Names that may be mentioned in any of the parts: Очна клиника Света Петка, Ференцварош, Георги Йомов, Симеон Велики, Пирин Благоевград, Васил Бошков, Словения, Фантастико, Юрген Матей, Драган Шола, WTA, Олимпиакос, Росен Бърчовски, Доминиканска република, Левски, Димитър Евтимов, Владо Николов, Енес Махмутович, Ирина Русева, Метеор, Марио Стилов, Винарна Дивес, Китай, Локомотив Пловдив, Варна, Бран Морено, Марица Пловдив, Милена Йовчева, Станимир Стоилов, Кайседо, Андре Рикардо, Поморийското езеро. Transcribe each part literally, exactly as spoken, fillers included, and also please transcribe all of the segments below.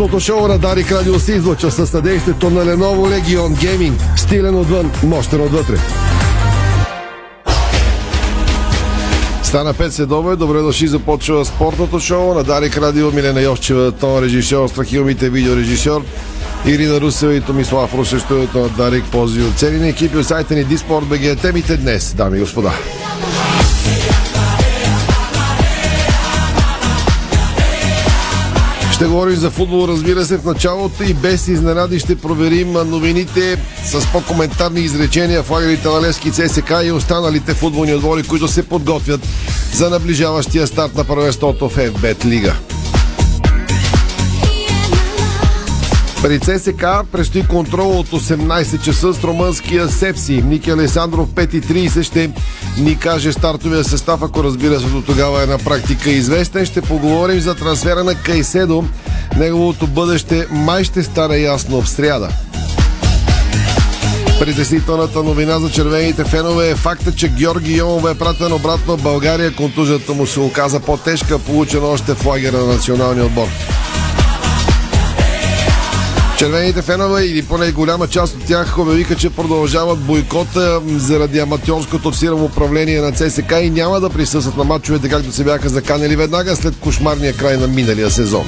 спортното шоу на Дарик Радио се излъчва със съдействието на Lenovo Legion Gaming. Стилен отвън, мощен отвътре. Стана пет следове, добре дошли, започва спортното шоу на Дарик Радио. Милена Йовчева, тон режисьор, Страхил Мите, видеорежисьор, Ирина Русева и Томислав Русев, студиото на Дарик, пози от целия екип и от сайта ни Диспорт точка бг. Темите днес, дами и господа. Ще говорим за футбол, разбира се, в началото и без изненади ще проверим новините с по-коментарни изречения в лагерите на Левски, ЦСКА и останалите футболни отбори, които се подготвят за наближаващия старт на първенството в еф бет Лига. При ЦСКА предстои контрол от осемнайсет часа с румънския Сепси. Ники Алесандров пет и трийсет ще ни каже стартовия състав, ако разбира се до тогава е на практика известен. Ще поговорим за трансфера на Кайседо. Неговото бъдеще май ще стане ясно в сряда. Притеснителната новина за червените фенове е факта, че Георги Йомов е пратен обратно в България. Контузията му се оказа по-тежка, получена още в лагера на националния отбор. Червените фенове, или поне голяма част от тях, обявиха, че продължават бойкота заради аматьорското сирово управление на ЦСКА и няма да присъстват на матчовете, както се бяха заканили веднага след кошмарния край на миналия сезон.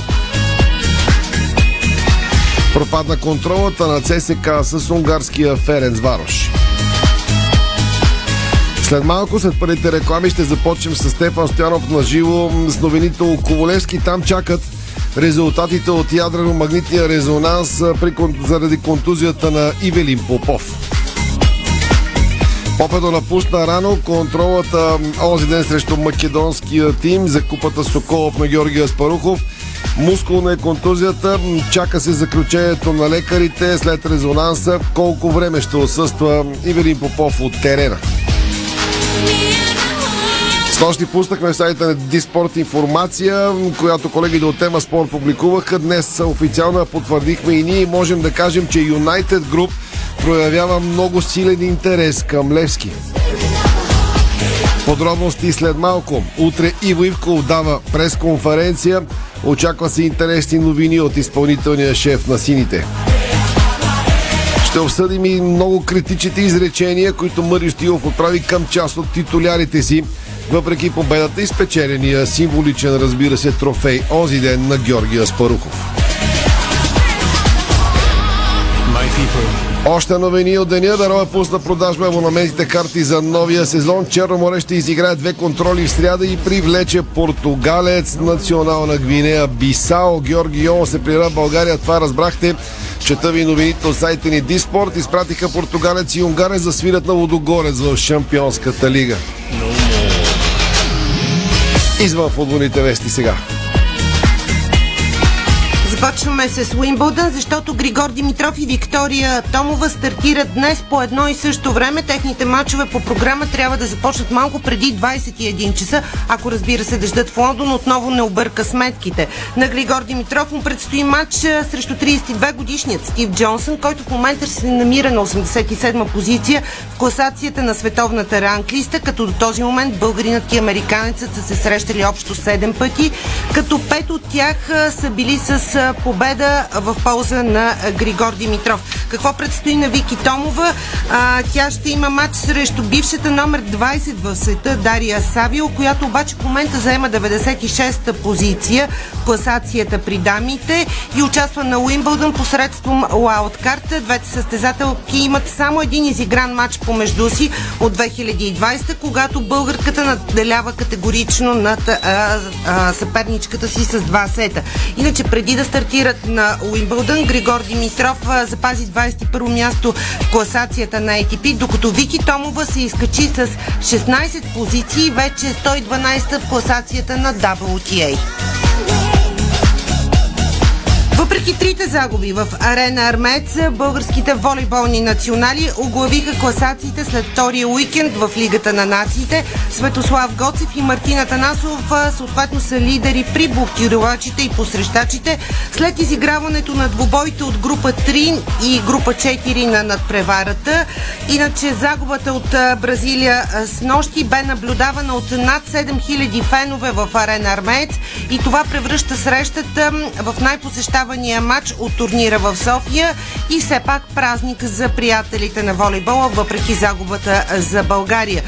Пропадна контролата на ЦСКА с унгарския Ференцварош. След малко, след първите реклами, ще започнем с Стефан Стоянов на живо с новините около Левски. Там чакат резултатите от ядрено-магнитния резонанс при, заради контузията на Ивелин Попов. Попето напусна рано. Контролата този ден срещу македонския тим за купата Соколов на Георгия Спарухов. Мускулна е контузията. Чака се заключението на лекарите след резонанса. Колко време ще отсъства Ивелин Попов от терена? Нощи пуснахме в сайта на Диспорт информация, която колегите от Тема Спорт публикуваха. Днес официално потвърдихме и ние можем да кажем, че Юнайтед Груп проявява много силен интерес към Левски. Подробности след малко. Утре Иво Ивков дава пресконференция. Очаква се интересни новини от изпълнителния шеф на сините. Ще обсъдим и много критичните изречения, които Марио Стилов отправи към част от титулярите си, въпреки победата и спечеления символичен, разбира се, трофей онзи ден на Георгия Спарухов. Още новини от деня. Дарова пусна продажба абонаментите карти за новия сезон. Черноморе ще изиграе две контроли в сряда и привлече португалец, национална Гвинея Бисао. Георги Йомов се прибра в България. Това разбрахте. Чета ви новините от сайта ни Диспорт. Изпратиха португалец и унгарец да свирят на Лудогорец в Шампионската лига. Извън футболните вести сега. Започваме с Уимблдън, защото Григор Димитров и Виктория Томова стартират днес по едно и също време. Техните мачове по програма трябва да започнат малко преди двайсет и един часа, ако разбира се дъждът в Лондон отново не обърка сметките. На Григор Димитров му предстои матч срещу трийсет и две годишният Стив Джонсън, който в момента се намира на осемдесет и седма позиция в класацията на световната ранглиста, като до този момент българинът и американецът са се срещали общо седем пъти, като пет от тях са били с победа в полза на Григор Димитров. Какво предстои на Вики Томова? А, тя ще има матч срещу бившата номер двайсет в света Дария Савио, която обаче в момента заема деветдесет и шеста позиция в класацията при дамите и участва на Уимбълдън посредством лауткарта. Двете състезателки имат само един изигран матч помежду си от две хиляди и двайсета, когато българката надделява категорично над а, а, съперничката си с два сета. Иначе преди да стартират на Уимбълдън, Григор Димитров запази двайсет и първо място в класацията на ей ти пи, докато Вики Томова се изкачи с шестнайсет позиции, вече сто и дванайсета в класацията на дабъл ю ти ей. Въпреки трите загуби в Арена Армец, българските волейболни национали оглавиха класациите след втория уикенд в Лигата на нациите. Светослав Гоцев и Мартин Атанасов съответно са лидери при блокировачите и посрещачите след изиграването на двубоите от група три и група четири на надпреварата. Иначе загубата от Бразилия с нощи бе наблюдавана от над седем хиляди фенове в Арена Армец и това превръща срещата в най-посещавания последния матч от турнира в София и все пак празник за приятелите на волейбола, въпреки загубата за България.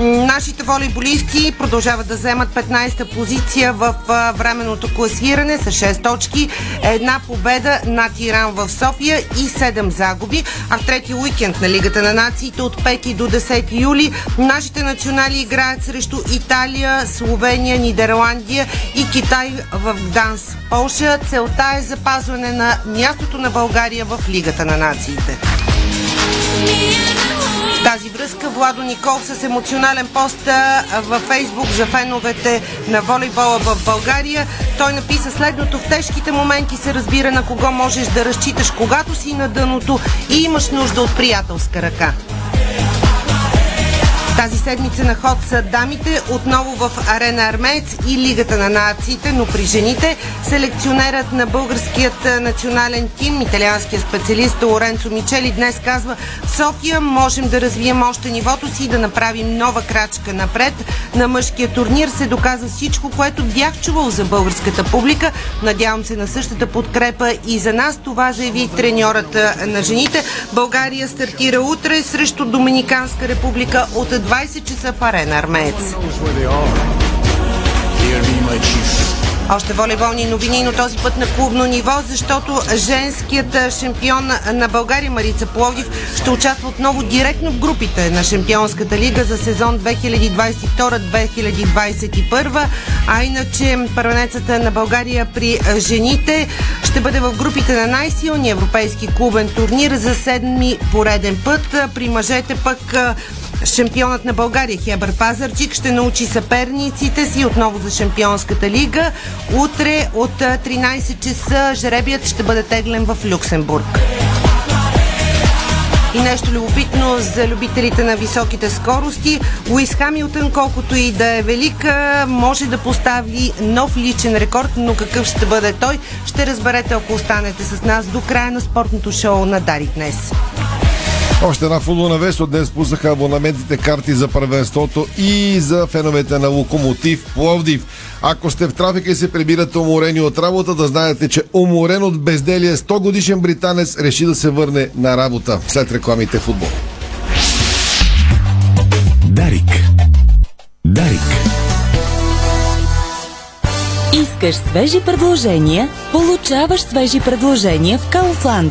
Нашите волейболисти продължават да вземат петнайсета позиция в временното класиране с шест точки, една победа над Иран в София и седем загуби. А в трети уикенд на Лигата на нациите от пети до десети юли нашите национали играят срещу Италия, Словения, Нидерландия и Китай в Гданс, Полша. Целта е запазване на мястото на България в Лигата на нациите. В тази връзка Владо Николов с емоционален пост във Фейсбук за феновете на волейбола в България. Той написа следното: в тежките моменти се разбира на кого можеш да разчиташ, когато си на дъното и имаш нужда от приятелска ръка. Тази седмица на ход са дамите, отново в Арена Армец и Лигата на нациите, но при жените селекционерът на българският национален тим, италианският специалист Лоренцо Мичели, днес казва: в София можем да развием още нивото си и да направим нова крачка напред. На мъжкия турнир се доказа всичко, което бях чувал за българската публика. Надявам се на същата подкрепа и за нас, това заяви треньорът на жените. България стартира утре срещу Доминиканска република от двайсет часа в Арена Армеец. Още волейболни новини, но този път на клубно ниво, защото женският шампион на България Марица Пловдив ще участва отново директно в групите на Шампионската лига за сезон две хиляди двайсет и втора - две хиляди двайсет и първа. А иначе първенецата на България при жените ще бъде в групите на най-силния европейски клубен турнир за седми пореден път. При мъжете пък шампионът на България Хебър Пазарджик ще научи съперниците си отново за Шампионската лига. Утре от тринайсет часа жребият ще бъде теглен в Люксембург. И нещо любопитно за любителите на високите скорости. Луис Хамилтън, колкото и да е велика, може да постави нов личен рекорд, но какъв ще бъде той, ще разберете, ако останете с нас до края на спортното шоу на Дарик днес. Още една футболна вест. От днес пуснаха абонаментите карти за първенството и за феновете на Локомотив Пловдив. Ако сте в трафика и се прибирате уморени от работа, да знаете, че уморен от безделие стогодишен британец реши да се върне на работа. След рекламите футбол. Дарик. Дарик. Искаш свежи предложения? Получаваш свежи предложения в Kaufland.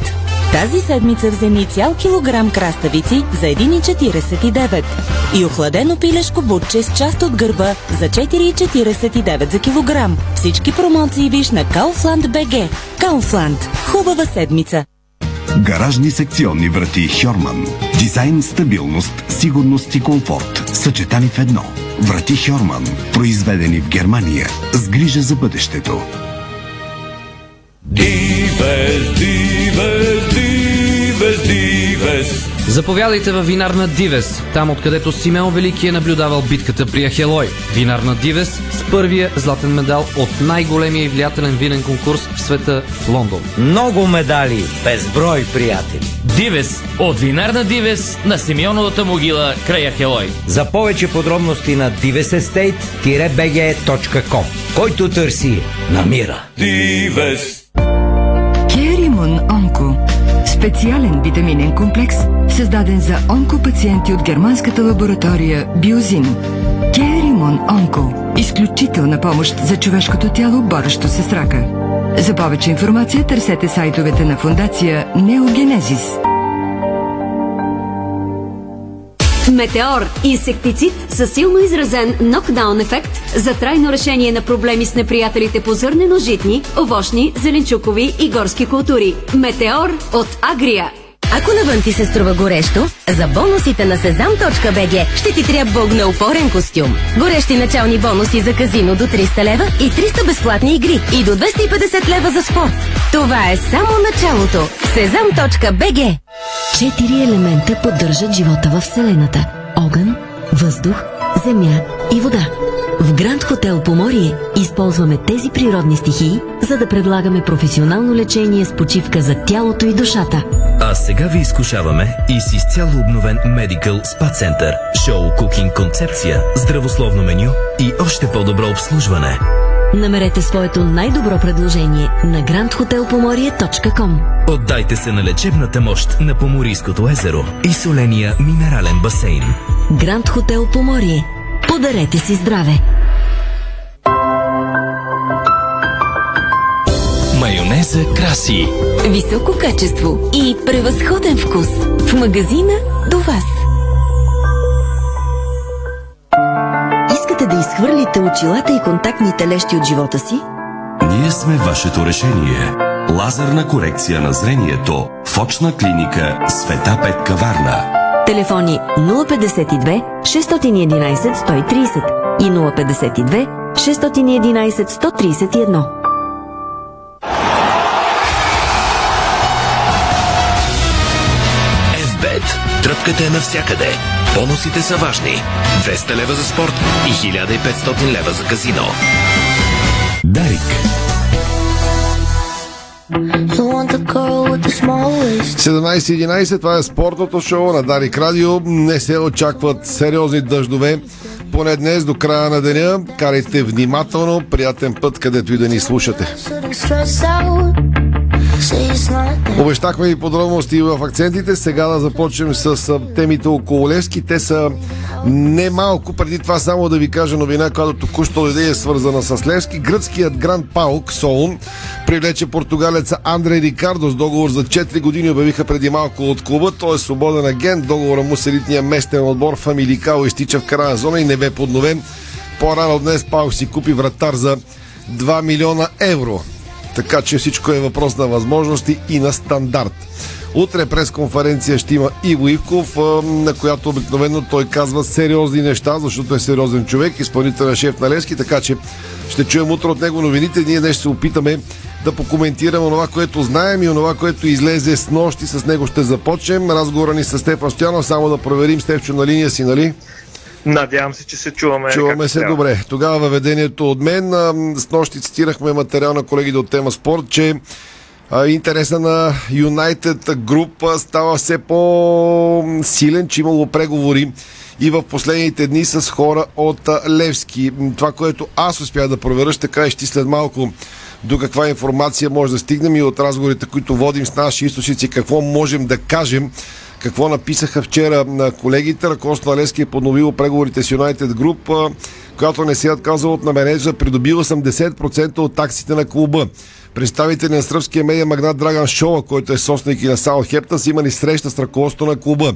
Тази седмица вземи цял килограм краставици за един лев и четирийсет и девет и охладено пилешко бутче с част от гърба за четири лева и четирийсет и девет за килограм. Всички промоции виж на Kaufland.bg. Kaufland. Хубава седмица! Гаражни секционни врати Хьорман. Дизайн, стабилност, сигурност и комфорт, съчетани в едно. Врати Хьорман, произведени в Германия, с грижа за бъдещето. Дивес, Дивес, Дивес, Дивес. Заповядайте във Винарна Дивес, там откъдето Симеон Велики е наблюдавал битката при Ахелой. Винарна Дивес с първия златен медал от най-големия и влиятелен винен конкурс в света в Лондон. Много медали, безброй приятели. Дивес от Винарна Дивес на Симеоновата могила край Ахелой. За повече подробности на divesestate-bg точка com. Който търси, намира. Дивес. Керимон Онко. Специален витаминен комплекс, създаден за онкопациенти от германската лаборатория Биозин. Керимон Онко. Изключителна помощ за човешкото тяло, борещо се с рака. За повече информация търсете сайтовете на фондация Неогенезис. Метеор – инсектицид със силно изразен нокдаун ефект за трайно решение на проблеми с неприятелите по зърнено-житни, овощни, зеленчукови и горски култури. Метеор от Агрия. Ако навън ти се струва горещо, за бонусите на sezam.bg ще ти трябва огнеупорен костюм. Горещи начални бонуси за казино до триста лева и триста безплатни игри и до двеста и петдесет лева за спорт. Това е само началото. sezam.bg. Четири елемента поддържат живота във Вселената. Огън, въздух, земя и вода. В Гранд Хотел Поморие използваме тези природни стихии, за да предлагаме професионално лечение с почивка за тялото и душата. А сега ви изкушаваме и с изцяло обновен Medical Spa Center, шоу кукинг концепция, здравословно меню и още по-добро обслужване. Намерете своето най-добро предложение на гранд хотел поморие точка ком. Отдайте се на лечебната мощ на Поморийското езеро и соления минерален басейн. Гранд Хотел Поморие. Подарете си здраве! Майонеза Краси. Високо качество и превъзходен вкус. В магазина до вас. Искате да изхвърлите очилата и контактните лещи от живота си? Ние сме вашето решение. Лазерна корекция на зрението в очна клиника Света Петка Варна. Телефони нула пет две шест едно едно сто и трийсет и нула пет две шест едно едно сто и трийсет и едно. Тръпката е навсякъде. Бонусите са важни. двеста лева за спорт и хиляда и петстотин лева за казино. Дарик. седемнайсет и единайсет, това е спортното шоу на Дарик Радио. Не се очакват сериозни дъждове поне днес до края на деня. Карайте внимателно, приятен път където и да ни слушате. Обещахме и подробности в акцентите. Сега да започнем с темите около Левски. Те са не малко. Преди това само да ви кажа новина, която току-що дойде, е свързана с Левски. Гръцкият гранд Паук Солун привлече португалеца Андре Рикардо с договор за четири години, обявиха преди малко от клуба. Той е свободен агент. Договора му с елитния местен отбор Фамиликао изтича в края зона и не бе подновен. По-рано днес Паук си купи вратар за два милиона евро. Така че всичко е въпрос на възможности и на стандарт. Утре пресконференция ще има Иво Ивков, на която обикновено той казва сериозни неща, защото е сериозен човек, изпълнителен шеф на Левски, така че ще чуем утре от него новините. Ние днес ще се опитаме да покоментираме онова, което знаем и онова, което излезе с нощи. С него ще започнем. Разговора ни с Стефан Стоянов, само да проверим Стефчо на линия си, нали? Надявам се, че се чуваме. Чуваме се трябва. Добре. Тогава въведението от мен. С нощи цитирахме материал на колегите от Тема Спорт, че интереса на Юнайтед Груп става все по-силен, че имало преговори и в последните дни с хора от Левски. Това, което аз успях да проверя, ще кажеш ти след малко до каква информация може да стигнем и от разговорите, които водим с наши източници, какво можем да кажем. Какво написаха вчера на колегите? Ръководството на Левски е подновило преговорите с Юнайтед Груп, която не се е отказала от намерението да придобива осемдесет процента от таксите на клуба. Представители на сръбския медиа магнат Драган Шола, който е собственик и на Саутхемптън, са имали среща с ръководството на клуба.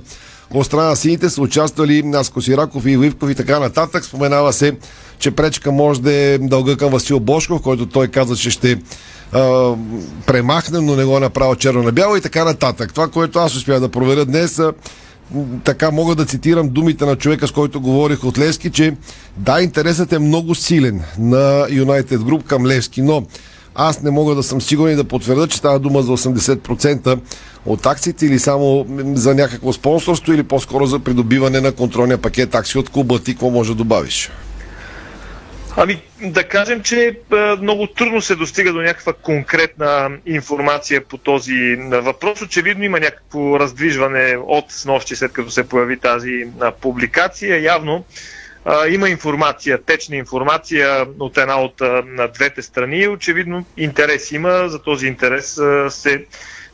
От страна на сините са участвали Наско Сираков и Иво Ивков и така нататък. Споменава се, че пречка може да е дълга към Васил Бошков, който той каза, че ще Uh, премахнем, но не го направя черно на бяло и така нататък. Това, което аз успях да проверя днес, uh, така мога да цитирам думите на човека, с който говорих от Левски, че да, интересът е много силен на Юнайтед Груп към Левски, но аз не мога да съм сигурен и да потвърда, че става дума за осемдесет процента от акциите или само за някакво спонсорство или по-скоро за придобиване на контролния пакет акции от клуба. Ти какво може да добавиш? Ами да кажем, че много трудно се достига до някаква конкретна информация по този въпрос. Очевидно има някакво раздвижване от снощи, след като се появи тази публикация. Явно а, има информация, течна информация от една от а, на двете страни. Очевидно интерес има, за този интерес а, се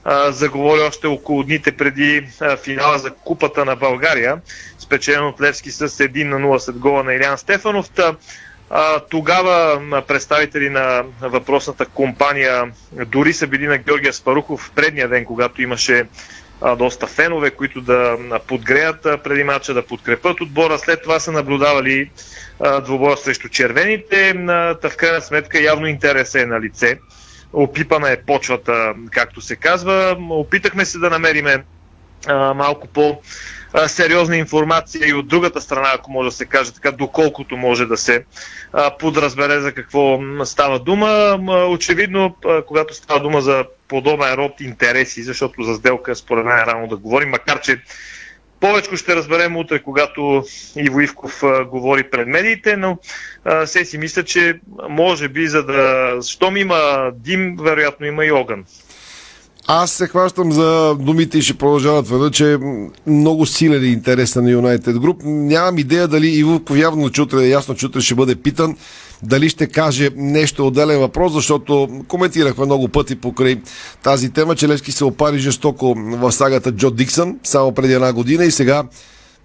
а, заговори още около дните преди а, финала за Купата на България, спечелен от Левски с едно на нула след гола на Илян Стефанов. Тогава представители на въпросната компания дори са били на Георгия Спарухов в предния ден, когато имаше доста фенове, които да подгреят преди мача, да подкрепят отбора. След това са наблюдавали двубоя срещу червените. В крайна сметка явно интерес е на лице. Опипана е почвата, както се казва. Опитахме се да намериме малко по- сериозна информация и от другата страна, ако може да се каже така, доколкото може да се подразбере за какво става дума. Очевидно, когато става дума за подобен род интереси, защото за сделка според мен е рано да говорим, макар че повечко ще разберем утре, когато Иво Ивков говори пред медиите, но се си мисля, че може би за да... Щом има дим, вероятно има и огън. Аз се хващам за думите и ще продължават твърда, че много силен е интереса на Юнайтед Груп. Нямам идея дали Иво Ивков явно чутре, ясно чутре ще бъде питан, дали ще каже нещо отделен въпрос, защото коментирахме много пъти покрай тази тема, че Левски се опари жестоко в сагата Джо Диксън само преди една година и сега,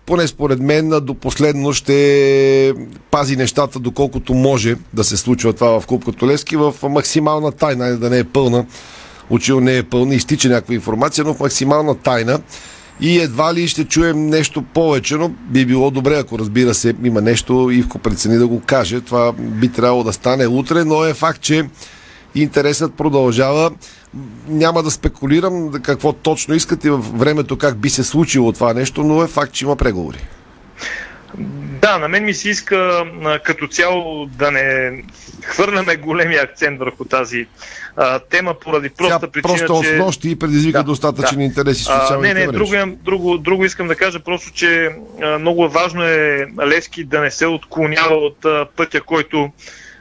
поне според мен, до последно ще пази нещата, доколкото може да се случва това в клуб като Левски, в максимална тайна, да не е пълна. Учил не е пълна, изтича някаква информация, но в максимална тайна и едва ли ще чуем нещо повече, но би било добре, ако разбира се има нещо, Ивко прецени да го каже. Това би трябвало да стане утре, но е факт, че интересът продължава. Няма да спекулирам какво точно искат и във времето как би се случило това нещо, но е факт, че има преговори. Да, на мен ми се иска като цяло да не хвърляме големия акцент върху тази а, тема, поради проста Тя причина, просто че... Просто оснощи и предизвика да, достатъчен да. интерес и социалните не, не, друго, друго, друго искам да кажа, просто, че а, много важно е Левски да не се отклонява от а, пътя, който,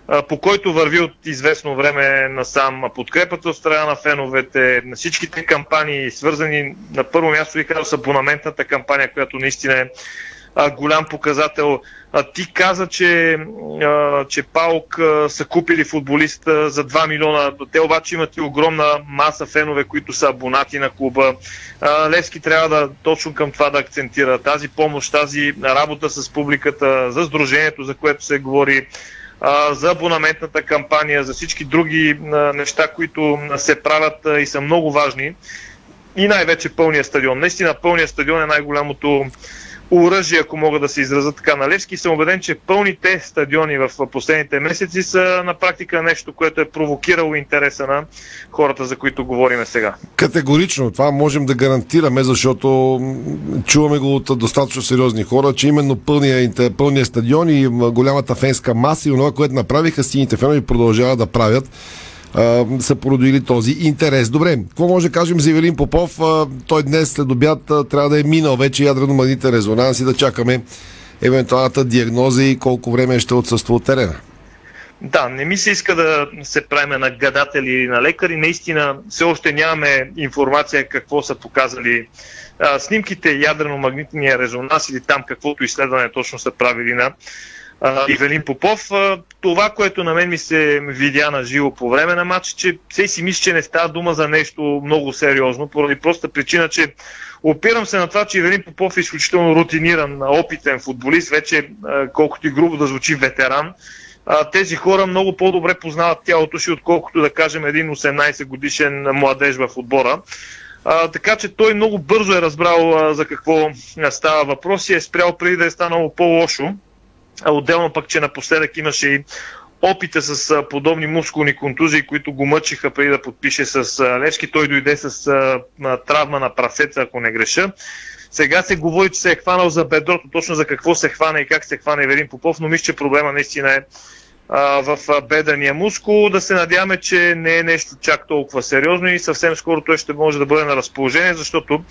а, по който върви от известно време насам. Подкрепата от страна на феновете, на всичките кампании, свързани на първо място и казва с абонаментната кампания, която наистина е голям показател. Ти каза, че, че Паук са купили футболиста за два милиона. Те обаче имат и огромна маса фенове, които са абонати на клуба. Левски трябва да точно към това да акцентира. Тази помощ, тази работа с публиката, за сдружението, за което се говори, за абонаментната кампания, за всички други неща, които се правят и са много важни. И най-вече пълния стадион. Наистина пълния стадион е най-голямото оръжие, ако мога да се израза така на Левски. Съм убеден, че пълните стадиони в последните месеци са на практика нещо, което е провокирало интереса на хората, за които говорим сега. Категорично. Това можем да гарантираме, защото чуваме го от достатъчно сериозни хора, че именно пълния, пълния стадион и голямата фенска маса и онова, което направиха сините фенове, продължават да правят, са породили този интерес. Добре, какво може да кажем за Ивелин Попов? Той днес след обяд трябва да е минал вече ядрено-магнитен резонанс и да чакаме евентуалната диагноза и колко време ще отсъства от терена. Да, не ми се иска да се правим на гадатели или на лекари. Наистина все още нямаме информация какво са показали а, снимките, ядрено-магнитния резонанс или там каквото изследване точно са правили на Ивелин Попов. Това, което на мен ми се видя на живо по време на матча, че все си мисля, че не става дума за нещо много сериозно, поради проста причина, че опирам се на това, че Ивелин Попов е изключително рутиниран, опитен футболист, вече колкото и грубо да звучи ветеран. Тези хора много по-добре познават тялото си, отколкото да кажем един осемнайсет годишен младеж в отбора. А, така че той много бързо е разбрал а, за какво става въпрос и е спрял преди да е станало по-лошо. Отделно пък, че напоследък имаше и опита с подобни мускулни контузии, които го мъчиха преди да подпише с Левски. Той дойде с травма на прасеца, ако не греша. Сега се говори, че се е хванал за бедрото. Точно за какво се хвана и как се хвана Ивелин Попов, но мисля, че проблема наистина е в бедения мускул. Да се надяваме, че не е нещо чак толкова сериозно и съвсем скоро той ще може да бъде на разположение, защото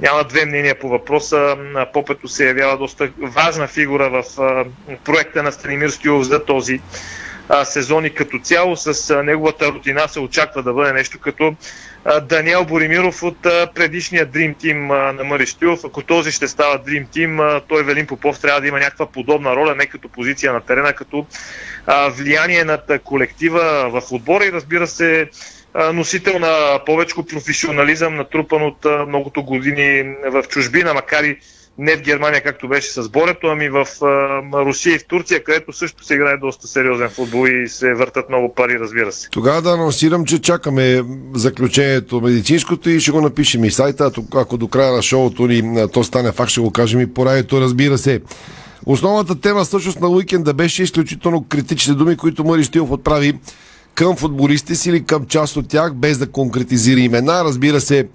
няма две мнения по въпроса. Попето се явява доста важна фигура в проекта на Станимир Стоилов за този сезон и като цяло с неговата рутина се очаква да бъде нещо като Даниел Боримиров от предишния Dream Team на Мари Стоилов. Ако този ще става Dream Team, той Велин Попов трябва да има някаква подобна роля, не като позиция на терена, като влияние над колектива в отбора и разбира се носител на повече професионализъм, натрупан от многото години в чужбина, макар и не в Германия, както беше с Борето, ами в а, Русия и в Турция, където също се играе доста сериозен футбол и се въртат много пари, разбира се. Тогава да анонсирам, че чакаме заключението медицинското и ще го напишем и сайта. Ако до края на шоуто ни то стане факт, ще го кажем и по радиото, разбира се. Основната тема всъщност на уикенда беше изключително критични думи, които Мари Стоилов отправи към футболистите си или към част от тях, без да конкретизира имена. Разбира се,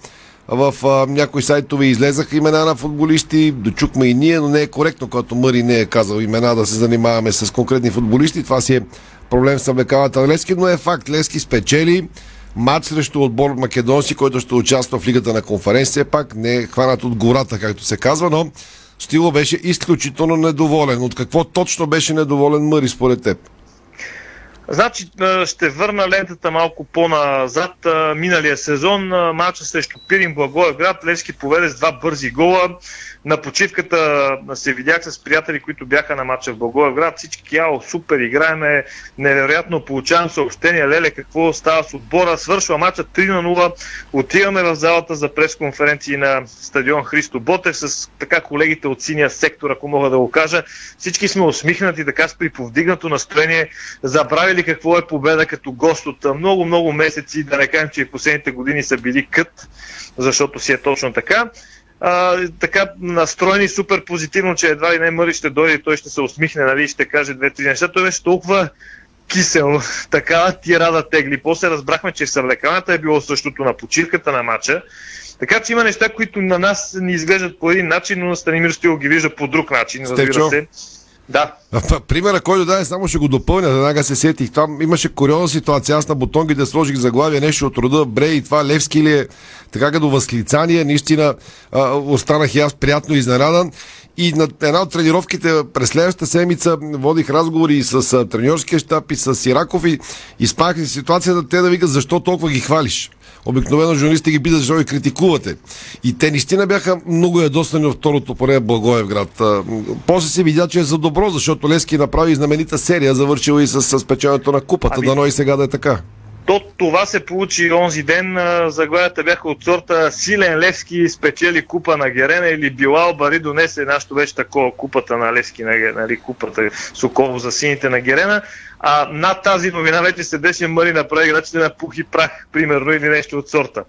в а, някои сайтове излезаха имена на футболисти, дочукме и ние, но не е коректно, когато Мари не е казал имена да се занимаваме с конкретни футболисти. Това си е проблем с съблекавата на Левски, но е факт. Левски спечели матч срещу отбор македонски, който ще участва в Лигата на конференция, пак не е хванат от гората, както се казва, но Стилов беше изключително недоволен. От какво точно беше недоволен Мари според теб? Значи ще върна лентата малко по-назад. Миналия сезон мача срещу Пирин Благоевград Левски поведе с два бързи гола. На почивката се видях с приятели, които бяха на мача в Благоевград. Всички: ао, супер, играеме, невероятно, получавам съобщение: леле, какво става с отбора? Свършва мача три на нула. Отиваме в залата за пресконференции на стадион Христо Ботев с така колегите от синия сектор, ако мога да го кажа. Всички сме усмихнати, така с приповдигнато настроение. Забравили какво е победа като гост от много-много месеци, да не кажем, че и последните години са били кът, защото си е точно така. А, така настроени супер позитивно, че едва ли не Мъри ще дойде и той ще се усмихне, нали, ще каже две-три неща. Той беше толкова кисел, такава тирада тегли. После разбрахме, че в съблекалната е било същото на почивката на матча. Така че има неща, които на нас ни изглеждат по един начин, но на Станимир Стоилов ги вижда по друг начин, разбира се. Да. Примера, който даде, само ще го допълня, веднага се сетих. Там имаше куриозна ситуация. Аз на бутонгите сложих заглавие нещо от рода: бре, и това Левски ли е? Така като възклицание. Наистина а, останах и аз приятно изненадан. И на една от тренировките през следващата седмица водих разговори с а, треньорския щаб и с Сираков и изпаднах в ситуацията те да викат: защо толкова ги хвалиш? Обикновено журналисти ги питат: защо ги критикувате? И те наистина бяха много ядосани от второто поне Благоевград. После се видя, че е за добро, защото Левски направи знаменита серия, завършила и с печалянето на купата. Ами... дано и сега да е така. То, това се получи онзи ден. Заглавията бяха от сорта: силен Левски спечели купа на Герена, или Билал Бари донесе, нашето беше такова, купата на Левски, нали, купата Соколов за сините на Герена. А над тази новина вече седеше Мъри, направи играчите на пух и прах, примерно, или нещо от сорта.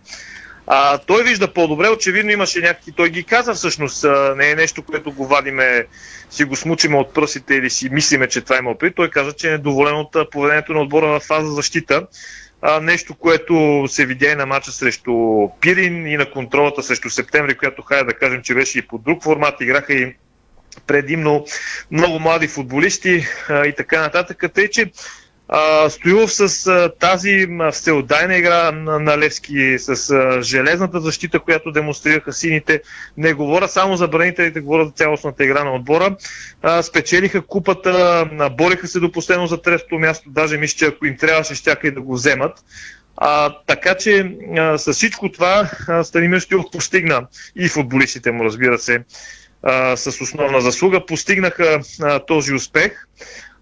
А, той вижда по-добре, очевидно имаше някакви... Той ги каза всъщност, а, не е нещо, което го вадиме, си го смучиме от пръсите или си мислиме, че това има опит. Той каза, че е недоволен от поведението на отбора в фаза защита. А, нещо, което се видя и на мача срещу Пирин и на контролата срещу Септември, която, хайде да кажем, че беше и по друг формат, играха и предимно много млади футболисти а, и така нататък. Тъй, че а, Стоилов с а, тази всеотдайна игра на, на Левски, с а, железната защита, която демонстрираха сините, не говоря само за бранителите, говоря за цялостната игра на отбора. А, спечелиха купата, бориха се до последно за трето място, даже мисля, че ако им трябваше, щяха и да го вземат. А, така че а, с всичко това а, Станимир Стоилов постигна, и футболистите му, разбира се, А, с основна заслуга, постигнаха а, този успех.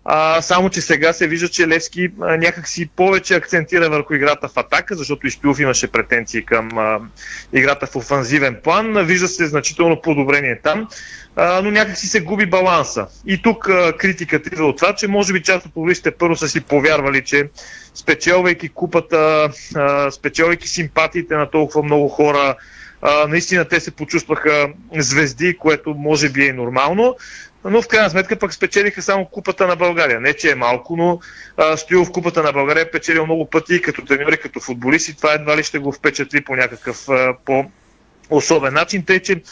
А, само, че сега се вижда, че Левски а, някакси повече акцентира върху играта в атака, защото и Стоилов имаше претенции към а, играта в офанзивен план. Вижда се значително подобрение там, а, но някакси се губи баланса. И тук а, критиката идва от това, че може би част от публичните първо са си повярвали, че спечелвайки купата, а, спечелвайки симпатиите на толкова много хора, А, наистина те се почувстваха звезди, което може би е нормално, но в крайна сметка пък спечелиха само купата на България. Не, че е малко, но а, Стоилов купата на България е печелил много пъти и като треньор, и като футболист, и това едва ли ще го впечатли по някакъв а, по-особен начин. Тъй, че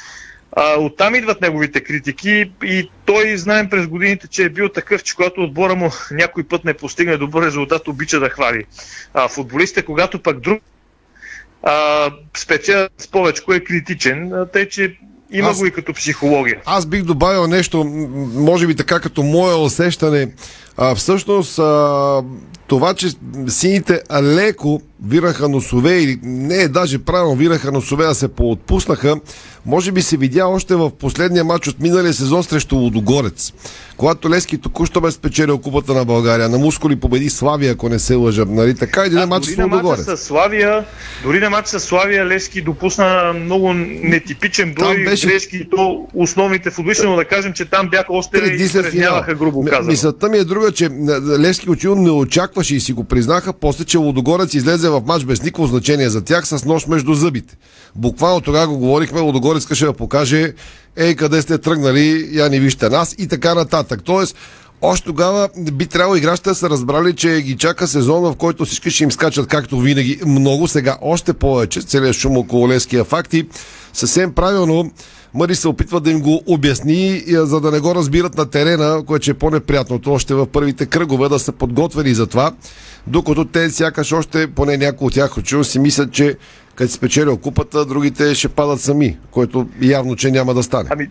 а, оттам идват неговите критики, и той, знаем през годините, че е бил такъв, че когато отбора му някой път не постигне добър резултат, обича да хвали а, футболистите, когато пък друг Uh, спечелят с повече, е критичен, тъй че има аз, го и като психология. Аз бих добавил нещо, може би така като мое усещане. А, всъщност а, това, че сините леко вираха носове, или не е даже правилно вираха носове, а се поотпуснаха, може би се видя още в последния матч от миналия сезон срещу Лудогорец, когато Левски току-що бе спечелил купата на България. На мускули победи Славия, ако не се лъжа. Нали? Така и един матч с Лудогорец. С Славия, дори на матч с Славия Левски допусна много нетипичен брой беше... Левски, то основните футболисти, но да кажем, че там бяха още и изрезняваха, грубо казано. Мисълта ми е друга, че Левски очевидно не очакваше и си го признаха после, че Лудогорец излезе в матч без никакво значение за тях, с нож между зъбите. Буквално тогава го говорихме, Лудогорец искаше да покаже: ей, къде сте тръгнали, я не вижте нас, и така нататък. Тоест, още тогава би трябвало игращите да са разбрали, че ги чака сезон, в който всички ще им скачат, както винаги, много, сега още повече, целият шум около Левския факт, и съвсем правилно Мъри се опитва да им го обясни, за да не го разбират на терена, което е по-неприятното още в първите кръгове, да са подготвени за това, докато те сякаш още, поне някои от тях очевидно си мислят, че като спечелил купата, другите ще падат сами, което явно, че няма да стане. Ами,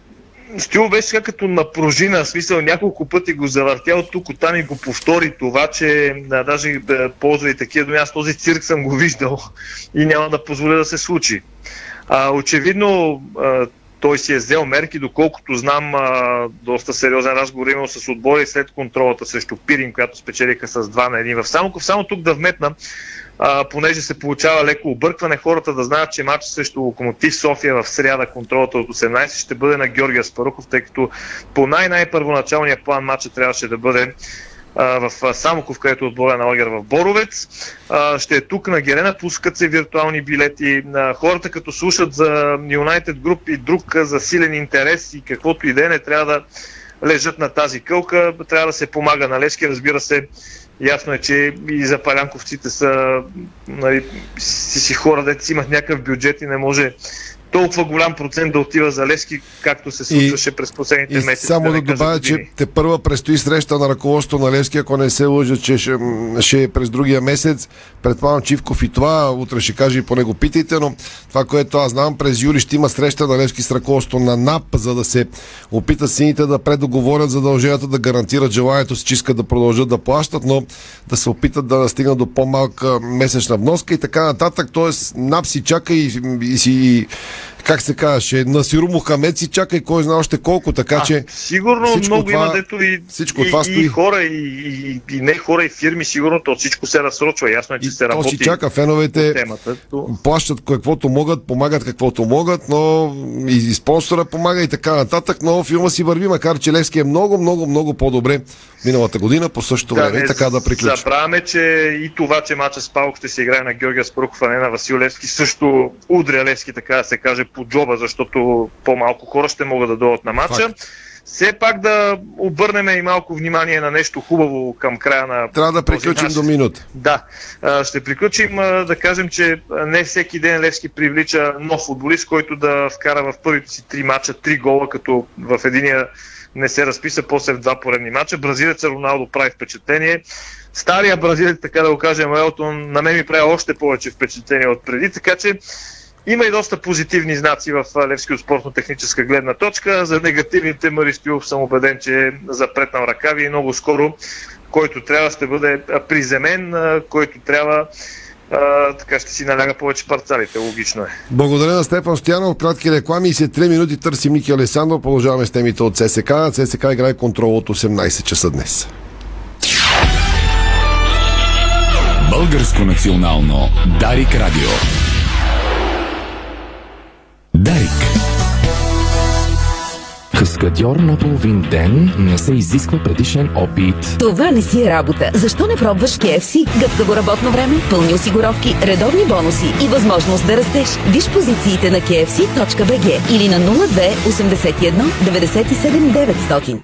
Стил беше сега като на пружина, смисъл няколко пъти го завъртя от тук, оттам и го повтори това, че да, даже да ползва и такива думи, аз този цирк съм го виждал и няма да позволя да се случи. А, очевидно а, той си е взел мерки, доколкото знам, а, доста сериозен разговор имал с отбора и след контролата срещу Пирин, която спечелиха с два на един в Самоков. Само тук да вметна, а, понеже се получава леко объркване, хората да знаят, че матч срещу Локомотив София в сряда, контролата от осемнайсет ще бъде на Георги Аспарухов, тъй като по най-най-първоначалния план матча трябваше да бъде в Самоков, където отбора на Огер в Боровец. Ще е тук на Герена, пускат се виртуални билети. Хората като слушат за Юнайтед Груп и друг засилен интерес и каквото и да е, не трябва да лежат на тази кълка, трябва да се помага на Левски. Разбира се, ясно е, че и за палянковците са, нали, си, си хора, дето имат някакъв бюджет и не може толкова голям процент да отива за Левски, както се случваше и през последните месеци. Само да добавя, че те първа предстои среща на ръководството на Левски, ако не се лъжа, че ще, ще е през другия месец. Предполагам Чивков и това, утре ще каже и по него питайте, но това, което аз знам, през юли ще има среща на Левски с ръководството на НАП, за да се опитат сините да предоговорят задълженията, да гарантират желанието си, че искат да продължат да плащат, но да се опитат да стигнат до по-малка месечна вноска и така нататък. Тоест НАП си чака и, и си, как се казваше, на Сиру Мохамед си чакай кой знае още колко, така а, че сигурно много това, има дето и, и, това и хора, и, и, и не хора, и фирми, сигурно то всичко се разсрочва, ясно е, че и се работи. То си чака, феновете темата, то... плащат каквото могат, помагат каквото могат, но и, и спонсора помага и така нататък, но филма си върви, макар че Левски е много, много, много по-добре миналата година, по същото да, време не, и така да приключи. Забравяме, че и това, че мача с Паук ще се играе на Георги Аспарухов, а не на Васил Левски, също удря Левски, така да се каже, по джоба, защото по-малко хора ще могат да дойдат на матча. Все пак да обърнем и малко внимание на нещо хубаво към края на... Трябва да приключим до минут. Да. Ще приключим да кажем, че не всеки ден Левски привлича нов футболист, който да вкара в първите си три матча, три гола, като в единия не се разписа, после в два поредни матча. Бразилеца Роналдо прави впечатление. Стария бразилец, така да го кажем, Елтон, на мен ми прави още повече впечатление от преди, така че има и доста позитивни знаци в Левски от спортно-техническа гледна точка. За негативните Марио Стилов съм убеден, че е запретнал ръкави и много скоро, който трябва, ще бъде приземен, който трябва, а, така ще си наляга повече парцалите. Логично е. Благодаря на Стефан Стоянов. Кратки реклами и след три минути търсим Ники Алесандро. Продължаваме с темите от ЦСКА. ЦСКА играе контрол от осемнайсет часа днес. Българско национално Дарик Радио. Дарик. Каскадьор на половин ден не се изисква предишен опит. Това не си е работа. Защо не пробваш кей еф си? Гъвкаво работно време, пълни осигуровки, редовни бонуси и възможност да растеш. Виж позициите на кей еф си точка би джи или на нула две осемдесет и едно деветдесет и седем деветстотин.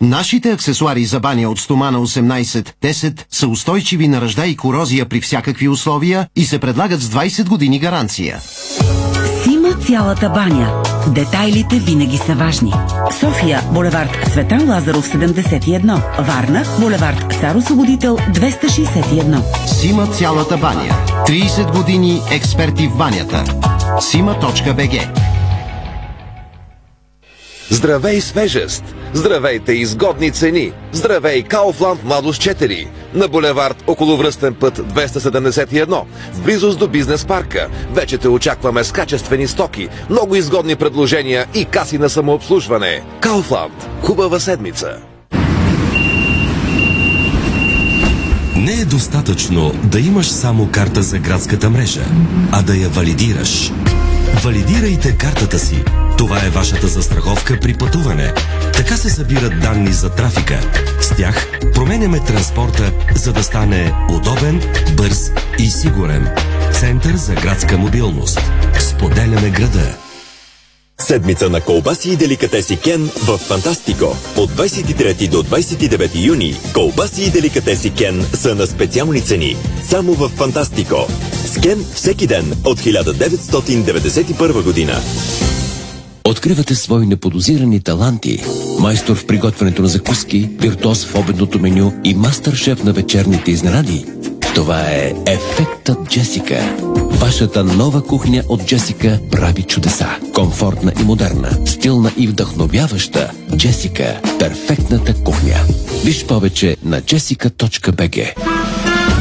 Нашите аксесуари за баня от стомана осемнайсет десет са устойчиви на ръжда и корозия при всякакви условия и се предлагат с двайсет години гаранция. Сима цялата баня. Детайлите винаги са важни. София, булевард Цветан Лазаров седемдесет и едно. Варна, булевард Цар Освободител двеста шестдесет и едно. Сима цялата баня. трийсет години експерти в банята. Сима точка би джи. Здравей свежест! Здравейте изгодни цени! Здравей Kaufland Младост четири! На булевард околовръстен път двеста седемдесет и едно, в близост до бизнес парка. Вече те очакваме с качествени стоки, много изгодни предложения и каси на самообслужване. Kaufland. Хубава седмица! Не е достатъчно да имаш само карта за градската мрежа, а да я валидираш. Валидирайте картата си. Това е вашата застраховка при пътуване. Така се събират данни за трафика. С тях променяме транспорта, за да стане удобен, бърз и сигурен. Център за градска мобилност. Споделяме града. Седмица на колбаси и деликатеси Кен в Фантастико. От двадесет и трети до двадесет и девети юни колбаси и деликатеси Кен са на специални цени. Само в Фантастико. С Кен всеки ден от хиляда деветстотин деветдесет и първа година. Откривате свои неподозирани таланти. Майстор в приготвянето на закуски, виртуоз в обедното меню и мастър-шеф на вечерните изненади. Това е Ефектът Джесика. Вашата нова кухня от Джесика прави чудеса. Комфортна и модерна, стилна и вдъхновяваща. Джесика – перфектната кухня. Виж повече на джесика точка би джи.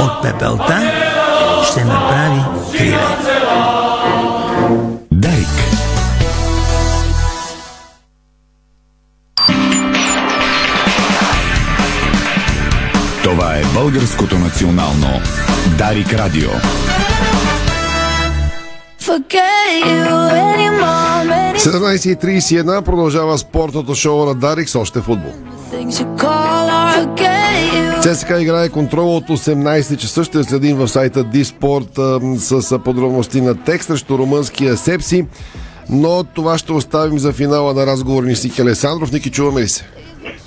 От пепелта ще направи криле. Дарик. Това е българското национално Дарик Радио. седемнадесет и тридесет и една продължава спортното шоу на Дарик с още футбол. ЦСКА играе контрол от осемнадесет часа. Ще следим в сайта DiSport с подробности на текст срещу румънския Сепси. Но това ще оставим за финала на разговора ни с Ники Алесандров. Ники, чуваме ли се?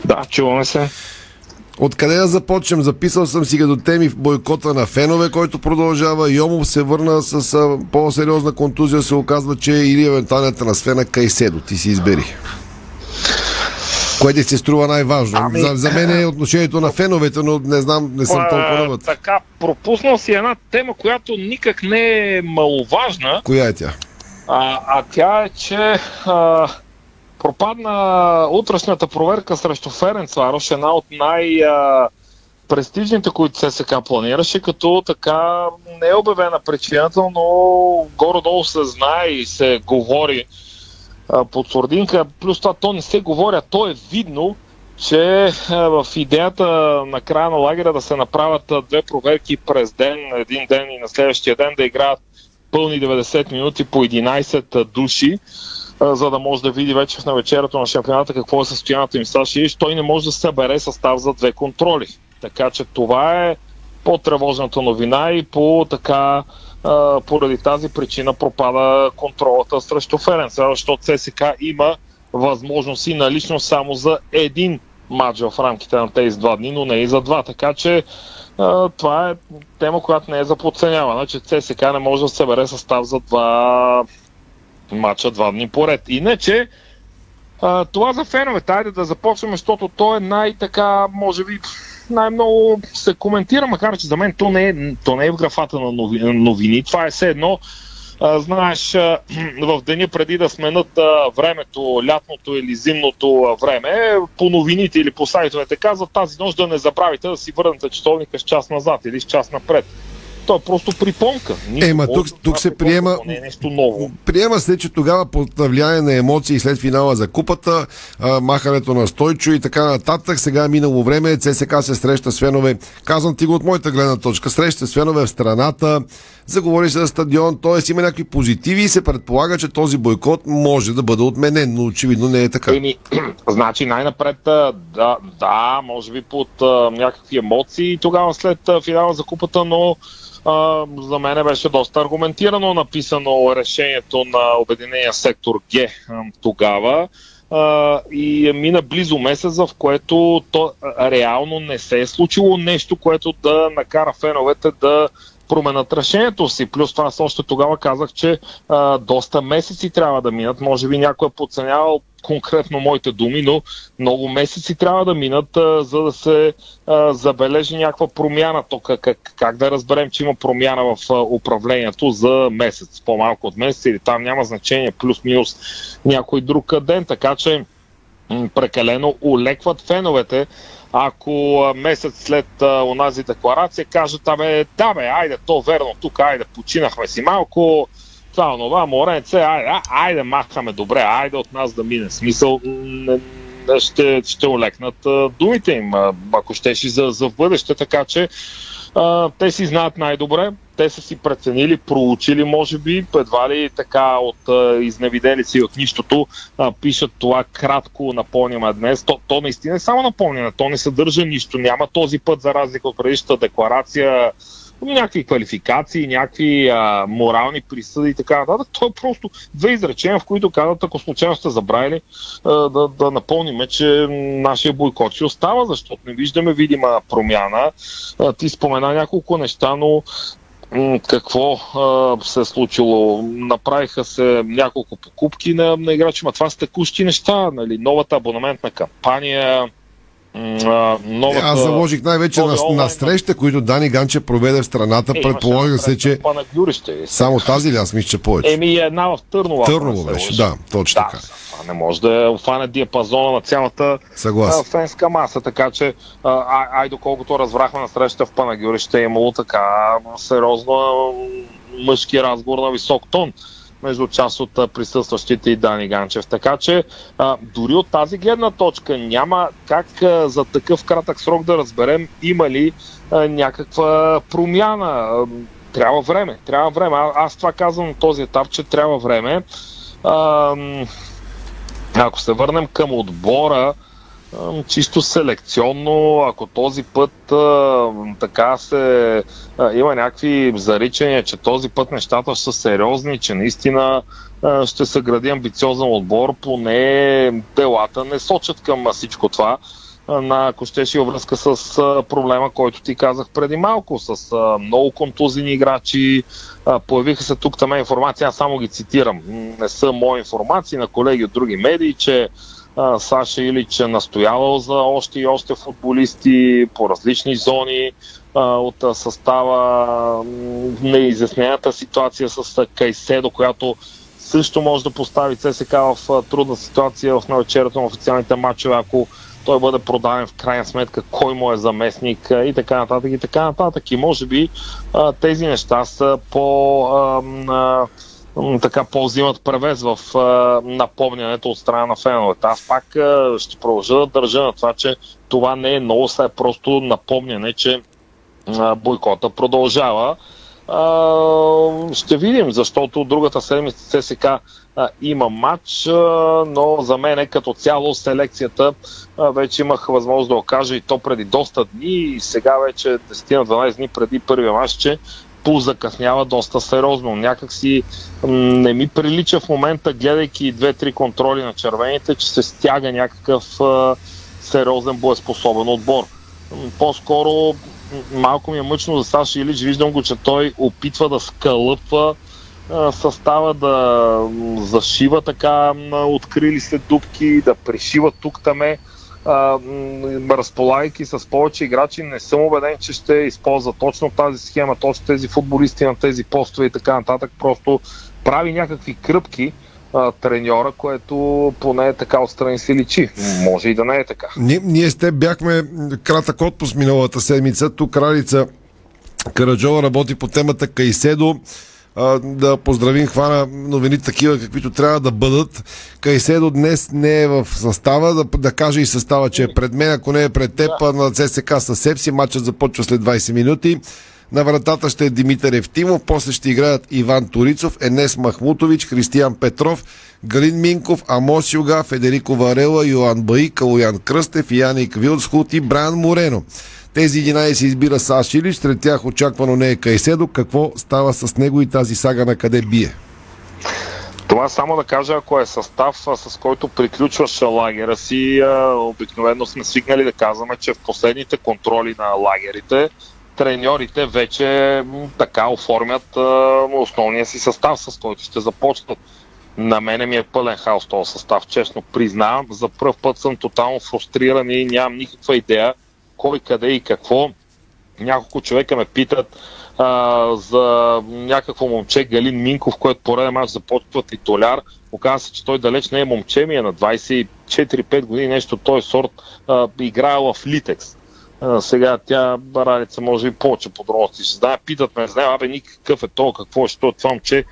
Да, чуваме се. Откъде да започнем? Записал съм си като теми в бойкота на фенове, който продължава. Йомов се върна с по-сериозна контузия. Се оказва, че или евентуален трансфер на Кайседо. Ти си избери. Което се струва най-важно. Ами, за, за мен е отношението на феновете, но не знам, не съм а, толкова навът. Така, пропуснал си една тема, която никак не е маловажна. Коя е тя? А, а тя е, че а, пропадна утрешната проверка срещу Ференцварош, една от най- а, престижните, които ЦСКА планираше, като така не е обявена причината, но горе-долу се знае и се говори под сурдинка, плюс това то не се говоря, то е видно, че в идеята на края на лагера да се направят две проверки през ден, един ден и на следващия ден да играят пълни деветдесет минути по единадесет души, за да може да види вече в навечерието на шампионата какво е състоянието им в САЩ и той не може да събере състав за две контроли. Така че това е по-тревожната новина и по така поради тази причина пропада контролата срещу Ференцварош, защото ЦСКА има възможност и налично само за един матч в рамките на тези два дни, но не и за два. Така че това е тема, която не е за подценяване, че ЦСКА не може да събере състав за два матча, два дни поред. Иначе това за феновете, айде да започнем, защото то е най-така, може би, най-много се коментира, макар че за мен то не е, то не е в графата на новини. Това е все едно, а, знаеш, а, в деня преди да сменят а, времето, лятното или зимното а, време, по новините или по сайтовете казват тази нощ да не забравите да си върнете часовника с час назад или с час напред. То е просто припомка. Ема, тук, тук се приема, не е нещо ново. Приема се, че тогава под влияние на емоции след финала за купата, а, махането на Стойчо и така нататък, сега е минало време, ЦСКА се среща с фенове. Казвам ти го от моята гледна точка. Среща с фенове в страната, заговори се за стадион, т.е. има някакви позитиви и се предполага, че този бойкот може да бъде отменен, но очевидно не е така. Еми, значи най-напред, да, да, може би под а, някакви емоции тогава след а, финала за купата, но Uh, за мен беше доста аргументирано написано решението на Обединения сектор Г тогава uh, и мина близо месец, в което то реално не се е случило нещо, което да накара феновете да променят решението си. Плюс това аз още тогава казах, че а, доста месеци трябва да минат. Може би някой е подценявал конкретно моите думи, но много месеци трябва да минат, а, за да се а, забележи някаква промяна. То, как, как да разберем, че има промяна в а, управлението за месец, по-малко от месец или там няма значение, плюс-минус някой друг ден. Така че м- прекалено улекват феновете, ако месец след а, онази декларация кажат, абе, да бе, айде, то верно, тук, айде, починахме си малко, само нова, Моренце, айде, айде махаме, добре, айде от нас да мине. Смисъл, не, не, ще, ще олекнат а, думите им, а, ако щеш и за, за бъдеще, така че а, те си знаят най-добре, те са си преценили, проучили, може би, едва ли така от а, изневиделици от нищото а, пишат това кратко напомняме днес. То, то наистина е само напомняне, то не съдържа нищо, няма този път за разлика от предишната декларация, някакви квалификации, някакви а, морални присъди и така нататък. То е просто две изречения, в които казват, ако случайно сте забравили, а, да, да напомниме, че нашия бойкот ще остава, защото не виждаме видима промяна. А, ти спомена няколко неща, но м- какво а, се е случило? Направиха се няколко покупки на, на играчи, но това са текущи неща, нали? Новата абонаментна кампания, новата... Аз заложих най-вече на, на среща, които Дани Ганчев проведе в страната. Е, предполага се, че... Само тази ли? Аз мисля, че повече. Еми една в Търново. Търново беше, да, точно да, така. Не може да обхване диапазона на цялата а, фенска маса, така че а, ай, доколкото разбрахме на среща в Панагюрище, е имало така сериозно мъжки разговор на висок тон между част от присъстващите и Дани Ганчев. Така че а, дори от тази гледна точка няма как а, за такъв кратък срок да разберем има ли а, някаква промяна. А, трябва време. Трябва време. А, аз това казвам на този етап, че трябва време. А, ако се върнем към отбора, чисто селекционно, ако този път а, така се а, има някакви заричания, че този път нещата са сериозни, че наистина а, ще се гради амбициозен отбор, поне делата не сочат към всичко това, а, на, ако щеше във връзка с а, проблема, който ти казах преди малко, с а, много контузини играчи, а, появиха се тук там информация, аз само ги цитирам, не са мои информации, на колеги от други медии, че Саша Илич е настоявал за още и още футболисти по различни зони от състава, неизяснената ситуация с Кайседо, която също може да постави ЦСКА в трудна ситуация в навечерието на официалните матчове, ако той бъде продаден в крайна сметка, кой му е заместник и така нататък и така нататък. И може би тези неща са по... така по-взимат превес в а, напомнянето от страна на феновете. Аз пак а, ще продължа да държа на това, че това не е ново, са е просто напомняне, че а, бойкота продължава. А, ще видим, защото другата седмица ЦСКА има матч, а, но за мен е като цяло селекцията а, вече имах възможност да го кажа и то преди доста дни и сега вече десет на дванайсет дни преди първия матч, че закъснява доста сериозно. Някак си не ми прилича в момента, гледайки две-три контроли на червените, че се стяга някакъв а, сериозен боеспособен отбор. По-скоро малко ми е мъчно за Саша Илич. Виждам го, че той опитва да скалъпва а, състава, да зашива така открили се дупки, да пришива тук-таме. Разполагайки с повече играчи, не съм убеден, че ще използва точно тази схема, точно тези футболисти на тези постове и така нататък. Просто прави някакви кръпки а, треньора, което поне е така отстрани си личи. Може и да не е така. Ние, ние с теб бяхме кратък отпуск миналата седмица. Тук Ралица Караджова работи по темата Кайседо. Да поздравим, хвана новини такива, каквито трябва да бъдат. Кайседо днес не е в състава, да, да каже и състава, че е пред мен, ако не е пред теб, да. На ЦСКА с Сепси, матчът започва след двайсет минути. На вратата ще е Димитър Евтимов, после ще играят Иван Турицов, Енес Махмутович, Християн Петров, Галин Минков, Амос Юга, Федерико Варела, Йоан Баи, Калоян Кръстев, Яник Вилдсхут и Бран Морено. Тези единайсет избира Саши Илич, сред тях очаквано не е Кайседо. Какво става с него и тази сага на къде бие? Това само да кажа, ако е състав, с който приключваш лагера си, обикновено сме свикнали да казваме, че в последните контроли на лагерите треньорите вече така оформят основния си състав, с който ще започнат. На мене ми е пълен хаос този състав, честно признавам. За пръв път съм тотално фрустриран и нямам никаква идея кой, къде и какво. Няколко човека ме питат а, за някакво момче, Галин Минков, който пореден мач започва титуляр. Оказва се, че той далеч не е момче, ми е на двайсет и четири-пет години, нещо той сорт, а, играела в Литекс. А, сега тя, Баралица, може и повече подробности ще знае. Питат ме, знае, абе, никакъв е то, какво е, що е това момче.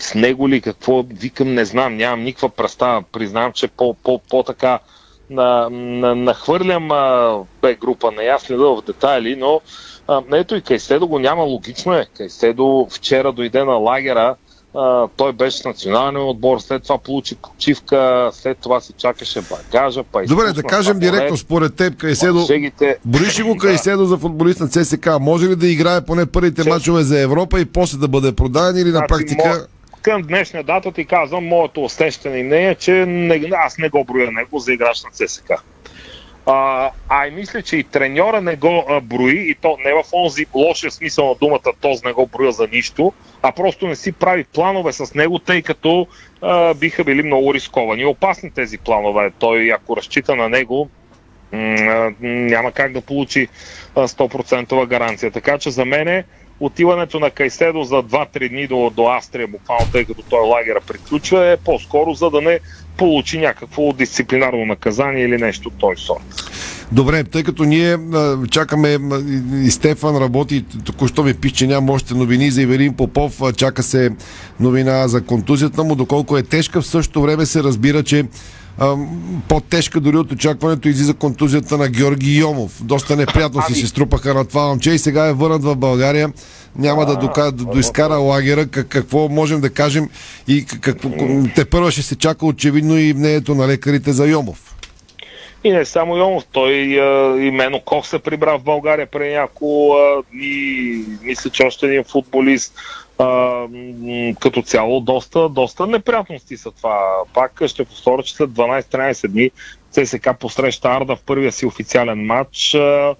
с него ли, какво, викам, не знам, нямам никаква представа. Признавам, че по-така на, на, нахвърлям а, бе група, неясни да в детайли, но а, ето и Кайседо го няма, логично е. Кайседо вчера дойде на лагера, а, той беше с националния отбор, след това получи почивка, след това се чакаше багажа. Па добре, да кажем това, директно, според теб, Кайседо, шегите... бориш ли го Кайседо за футболист на ЦСКА? Може ли да играе поне първите Че... мачове за Европа и после да бъде продаден или на практика... Мож... Към днешна дата ти казвам, моето усещане не е, че не, аз не го броя него за играч на ЦСКА. А, а и мисля, че и треньора не го а, брои, и то не в онзи лошия смисъл на думата, този не го броя за нищо, а просто не си прави планове с него, тъй като а, биха били много рисковани. Опасни тези планове. Той, ако разчита на него, м- няма как да получи а, сто процента гаранция. Така че за мен е отиването на Кайседо за два-три дни до, до Австрия, буквално, тъй като той лагера приключва, е по-скоро, за да не получи някакво дисциплинарно наказание или нещо от този сорт. Добре, тъй като ние чакаме, и Стефан работи, току-що ми пише, че няма още новини за Ивелин Попов, чака се новина за контузията му, доколко е тежка, в същото време се разбира, че по-тежка дори от очакването излиза контузията на Георги Йомов. Доста неприятно си се струпаха на това момче и сега е върнат в България. Няма да дока... доискара лагера. Какво можем да кажем и какво... тепърва ще се чака очевидно и мнението на лекарите за Йомов. И не само Йомов, той и Мено Кох се прибра в България преди няколко дни. Мисля, че още един футболист. Uh, като цяло доста, доста неприятности са това. Пак ще повторя, че след дванайсет-тринайсет дни ЦСКА посреща Арда в първия си официален матч. Uh,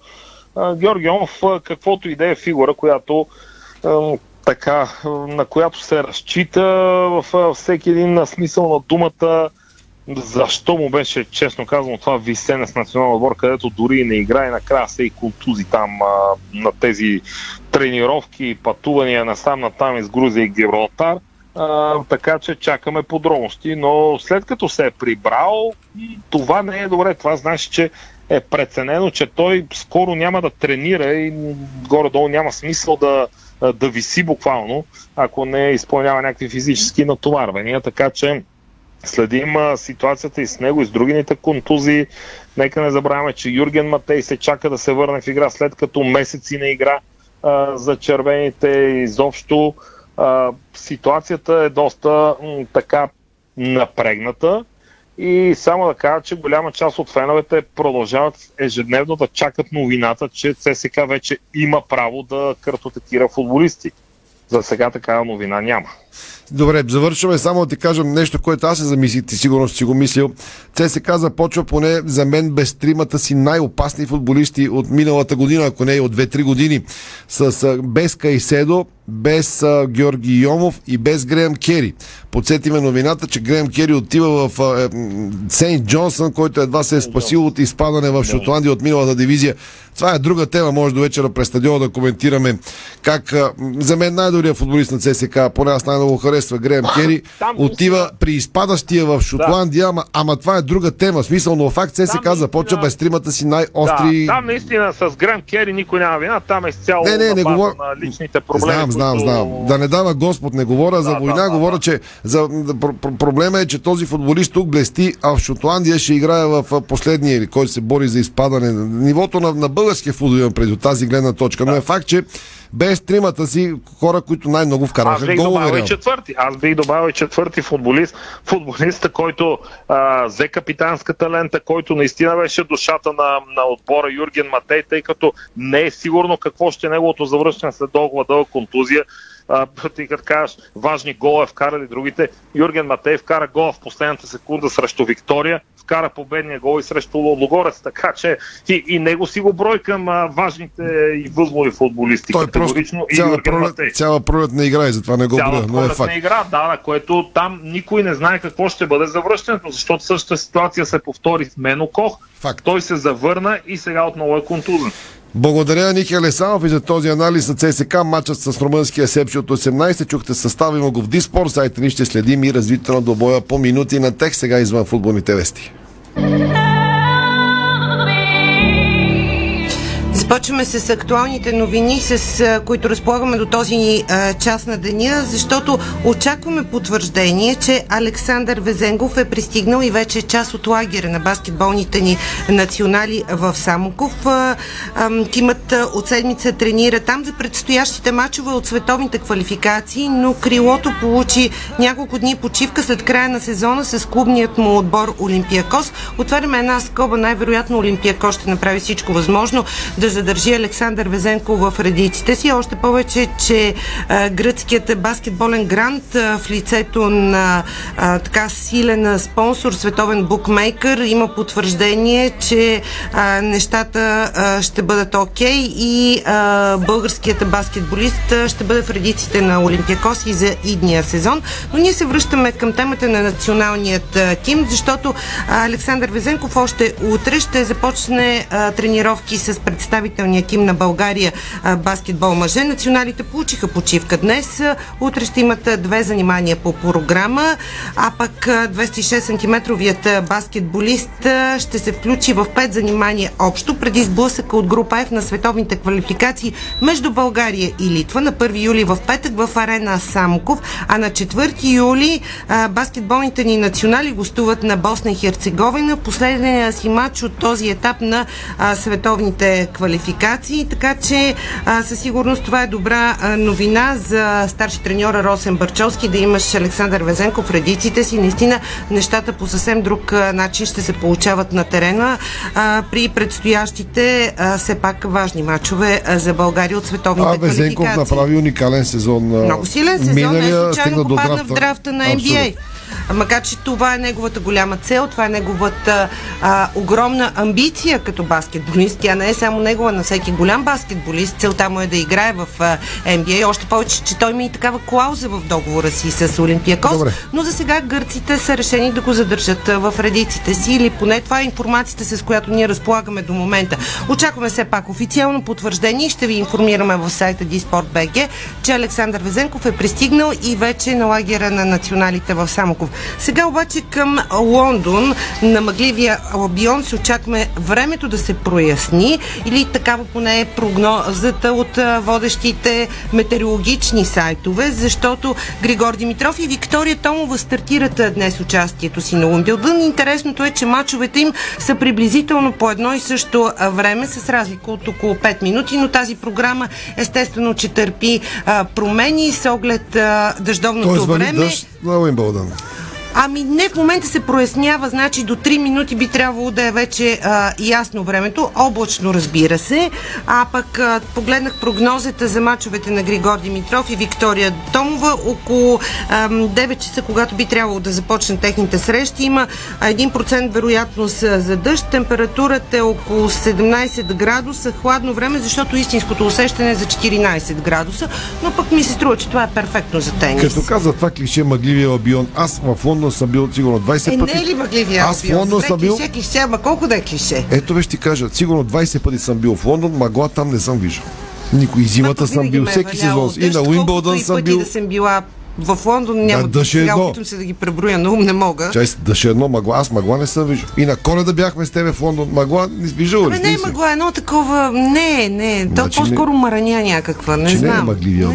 uh, Георги Йомов, uh, каквото и да е фигура, която uh, така, uh, на която се разчита в uh, всеки един смисъл на думата. Защо му беше, честно казано, това висене с националния отбор, където дори не играе, накрая се и контузи там а, на тези тренировки и пътувания насам натам из Грузия и Гибралтар. А, така че чакаме подробности, но след като се е прибрал, това не е добре. Това значи, че е преценено, че той скоро няма да тренира и горе-долу няма смисъл да, да виси буквално, ако не изпълнява някакви физически натоварвания. Така че следим а, ситуацията и с него, и с другите контузии. Нека не забравяме, че Юрген Матей се чака да се върне в игра, след като месеци не игра а, за червените. Изобщо а, ситуацията е доста м, така напрегната и само да кажа, че голяма част от феновете продължават ежедневно да чакат новината, че ЦСКА вече има право да картотекира футболисти. За сега такава новина няма. Добре, завършваме. Само да ти кажа нещо, което аз се замислих, ти сигурно си го мислил. ЦСКА започва поне за мен без тримата си най-опасни футболисти от миналата година, ако не и от две-три години. С, без Кайседо, без а, Георги Йомов и без Греъм Кери. Подсетиме новината, че Греъм Кери отива в а, е, Сейнт Джонсън, който едва се е спасил от изпадане в Шотландия от миналата дивизия. Това е друга тема, може до вечера през стадиона да коментираме как а, за мен най-добрият футболист на ЦСКА, поне аз най-много харесва Греъм Кери, отива при изпадащия в Шотландия, да. ама, ама това е друга тема. Смисъл, но факт ЦСКА започва без тримата си най-остри... Да, там наистина с Греъм Кери никой няма вина, там е цяло не, не, не говор... на личните проблеми. Знам, знам, които... знам. Да не дава Господ, не говоря да, за война, да, говоря, да, че за... проблема е, че този футболист тук блести, а в Шотландия ще играе в последния, или който се бори за изпадане. Нивото на, на българския футбол имам преди от тази гледна точка, да. Но е факт, че без тримата си хора, които най-много вкараха голове. Аз бих добавил и четвърти футболист. Футболиста, който а, взе капитанската лента, който наистина беше душата на, на отбора Юрген Матей, тъй като не е сигурно какво ще е неговото завръщане след толкова дълга контузия. Ти като кажеш, важни гола вкарали другите. Юрген Матей вкара гола в последната секунда срещу Виктория, вкара победния гол и срещу Логорец, така че и, и него си го брой към а, важните и възлови футболисти. Той категорично и Юрген пролет, Матей. Цяла пролет не игра и затова не го брой, но е факт. Не игра, да, на което там никой не знае какво ще бъде завръщането, защото същата ситуация се повтори с Мено Кох. Факт. Той се завърна и сега отново е контузен. Благодаря на Ники Алесанов и за този анализ на ЦСКА. Матчът с румънския Сепси от осемнайсет. Чухте състави му го в Диспорт. Сайта ни ще следим и развитието на двобоя по минути на тех. Сега извън футболните вести. Започваме с актуалните новини, с които разполагаме до този час на деня, защото очакваме потвърждение, че Александър Везенгов е пристигнал и вече е част от лагера на баскетболните ни национали в Самоков. Тимът от седмица тренира там за предстоящите мачове от световните квалификации, но крилото получи няколко дни почивка след края на сезона с клубният му отбор Олимпиакос. Отваряме една скоба, най-вероятно Олимпиакос ще направи всичко възможно да задържи Александър Везенков в редиците си. Още повече, че а, гръцкият баскетболен грант а, в лицето на а, така силен спонсор, световен букмейкър, има потвърждение, че а, нещата а, ще бъдат окей и а, българският баскетболист а, ще бъде в редиците на Олимпиакос и за идния сезон. Но ние се връщаме към темата на националният а, тим, защото а, Александър Везенков още утре ще започне а, тренировки с представителния тим на България баскетбол мъже. Националите получиха почивка днес. Утре ще имат две занимания по програма, а пък двеста и шест сантиметровият баскетболист ще се включи в пет занимания общо преди сблъсъка от група F на световните квалификации между България и Литва на първи юли в петък в Арена Самоков, а на четвърти юли баскетболните ни национали гостуват на Босна и Херцеговина. Последния си матч от този етап на световните квалификации, така че а, със сигурност това е добра а, новина за старши треньора Росен Бърчовски, да имаш Александър Везенков в редиците си. Наистина нещата по съвсем друг а, начин ще се получават на терена а, при предстоящите а, все пак важни мачове а, за България от световните а, квалификации. А Везенков направи уникален сезон. А... Много силен сезон, миналия, не случайно попадна драфта. в драфта на Н Б А. Макар че това е неговата голяма цел, това е неговата а, огромна амбиция като баскетболист. Тя не е само негова, на всеки голям баскетболист целта му е да играе в а, Н Б А. Още повече, че той има и такава клауза в договора си с Олимпиакос. Добре. Но за сега гърците са решени да го задържат а, в редиците си, или поне това е информацията, с която ние разполагаме до момента. Очакваме все пак официално потвърждение и ще ви информираме в сайта диспорт точка бг, че Александър Везенков е пристигнал и вече на лагера на националите в Самоков. Сега обаче към Лондон, на мъгливия Албион, се очакваме времето да се проясни, или такава поне е прогнозата от водещите метеорологични сайтове, защото Григор Димитров и Виктория Томова стартират днес участието си на Уимблдън. Интересното е, че мачовете им са приблизително по едно и също време, с разлика от около пет минути, но тази програма естествено, че търпи а, промени с оглед а, дъждовното време. Дъжд на Уимблдън. Ами не, в момента се прояснява, значи до три минути би трябвало да е вече а, ясно времето, облачно, разбира се. А пък а, погледнах прогнозата за мачовете на Григор Димитров и Виктория Томова. Около а, девет часа, когато би трябвало да започне техните срещи, има един процент вероятност за дъжд. Температурата е около седемнайсет градуса, хладно време, защото истинското усещане е за четиринайсет градуса, но пък ми се струва, че това е перфектно за тенис. Като каза това клише мъгливия Албион, аз в Лондон съм бил сигурно двайсет е, пъти. Не е ли мъгливия Аз в Лондон съм бил. Клише, клише, ама колко да е клише? Ето ве ще кажа, сигурно двайсет пъти съм бил в Лондон, мъгла там не съм виждал. Никой. Зимата съм бил, всеки сезон. И на Уимбълдън съм бил. Да съм била в Лондон, няма да сега опитам се да ги преброя, но ум не мога. Чай, дъше едно мъгла. Аз мъгла не съм виждал. И на Коледа бяхме с тебе в Лондон. Мъгла не виждал ли? Не, не е мъгла, едно такова. Не, не. То по-скоро мърня някаква. Не знам. Мъгливия.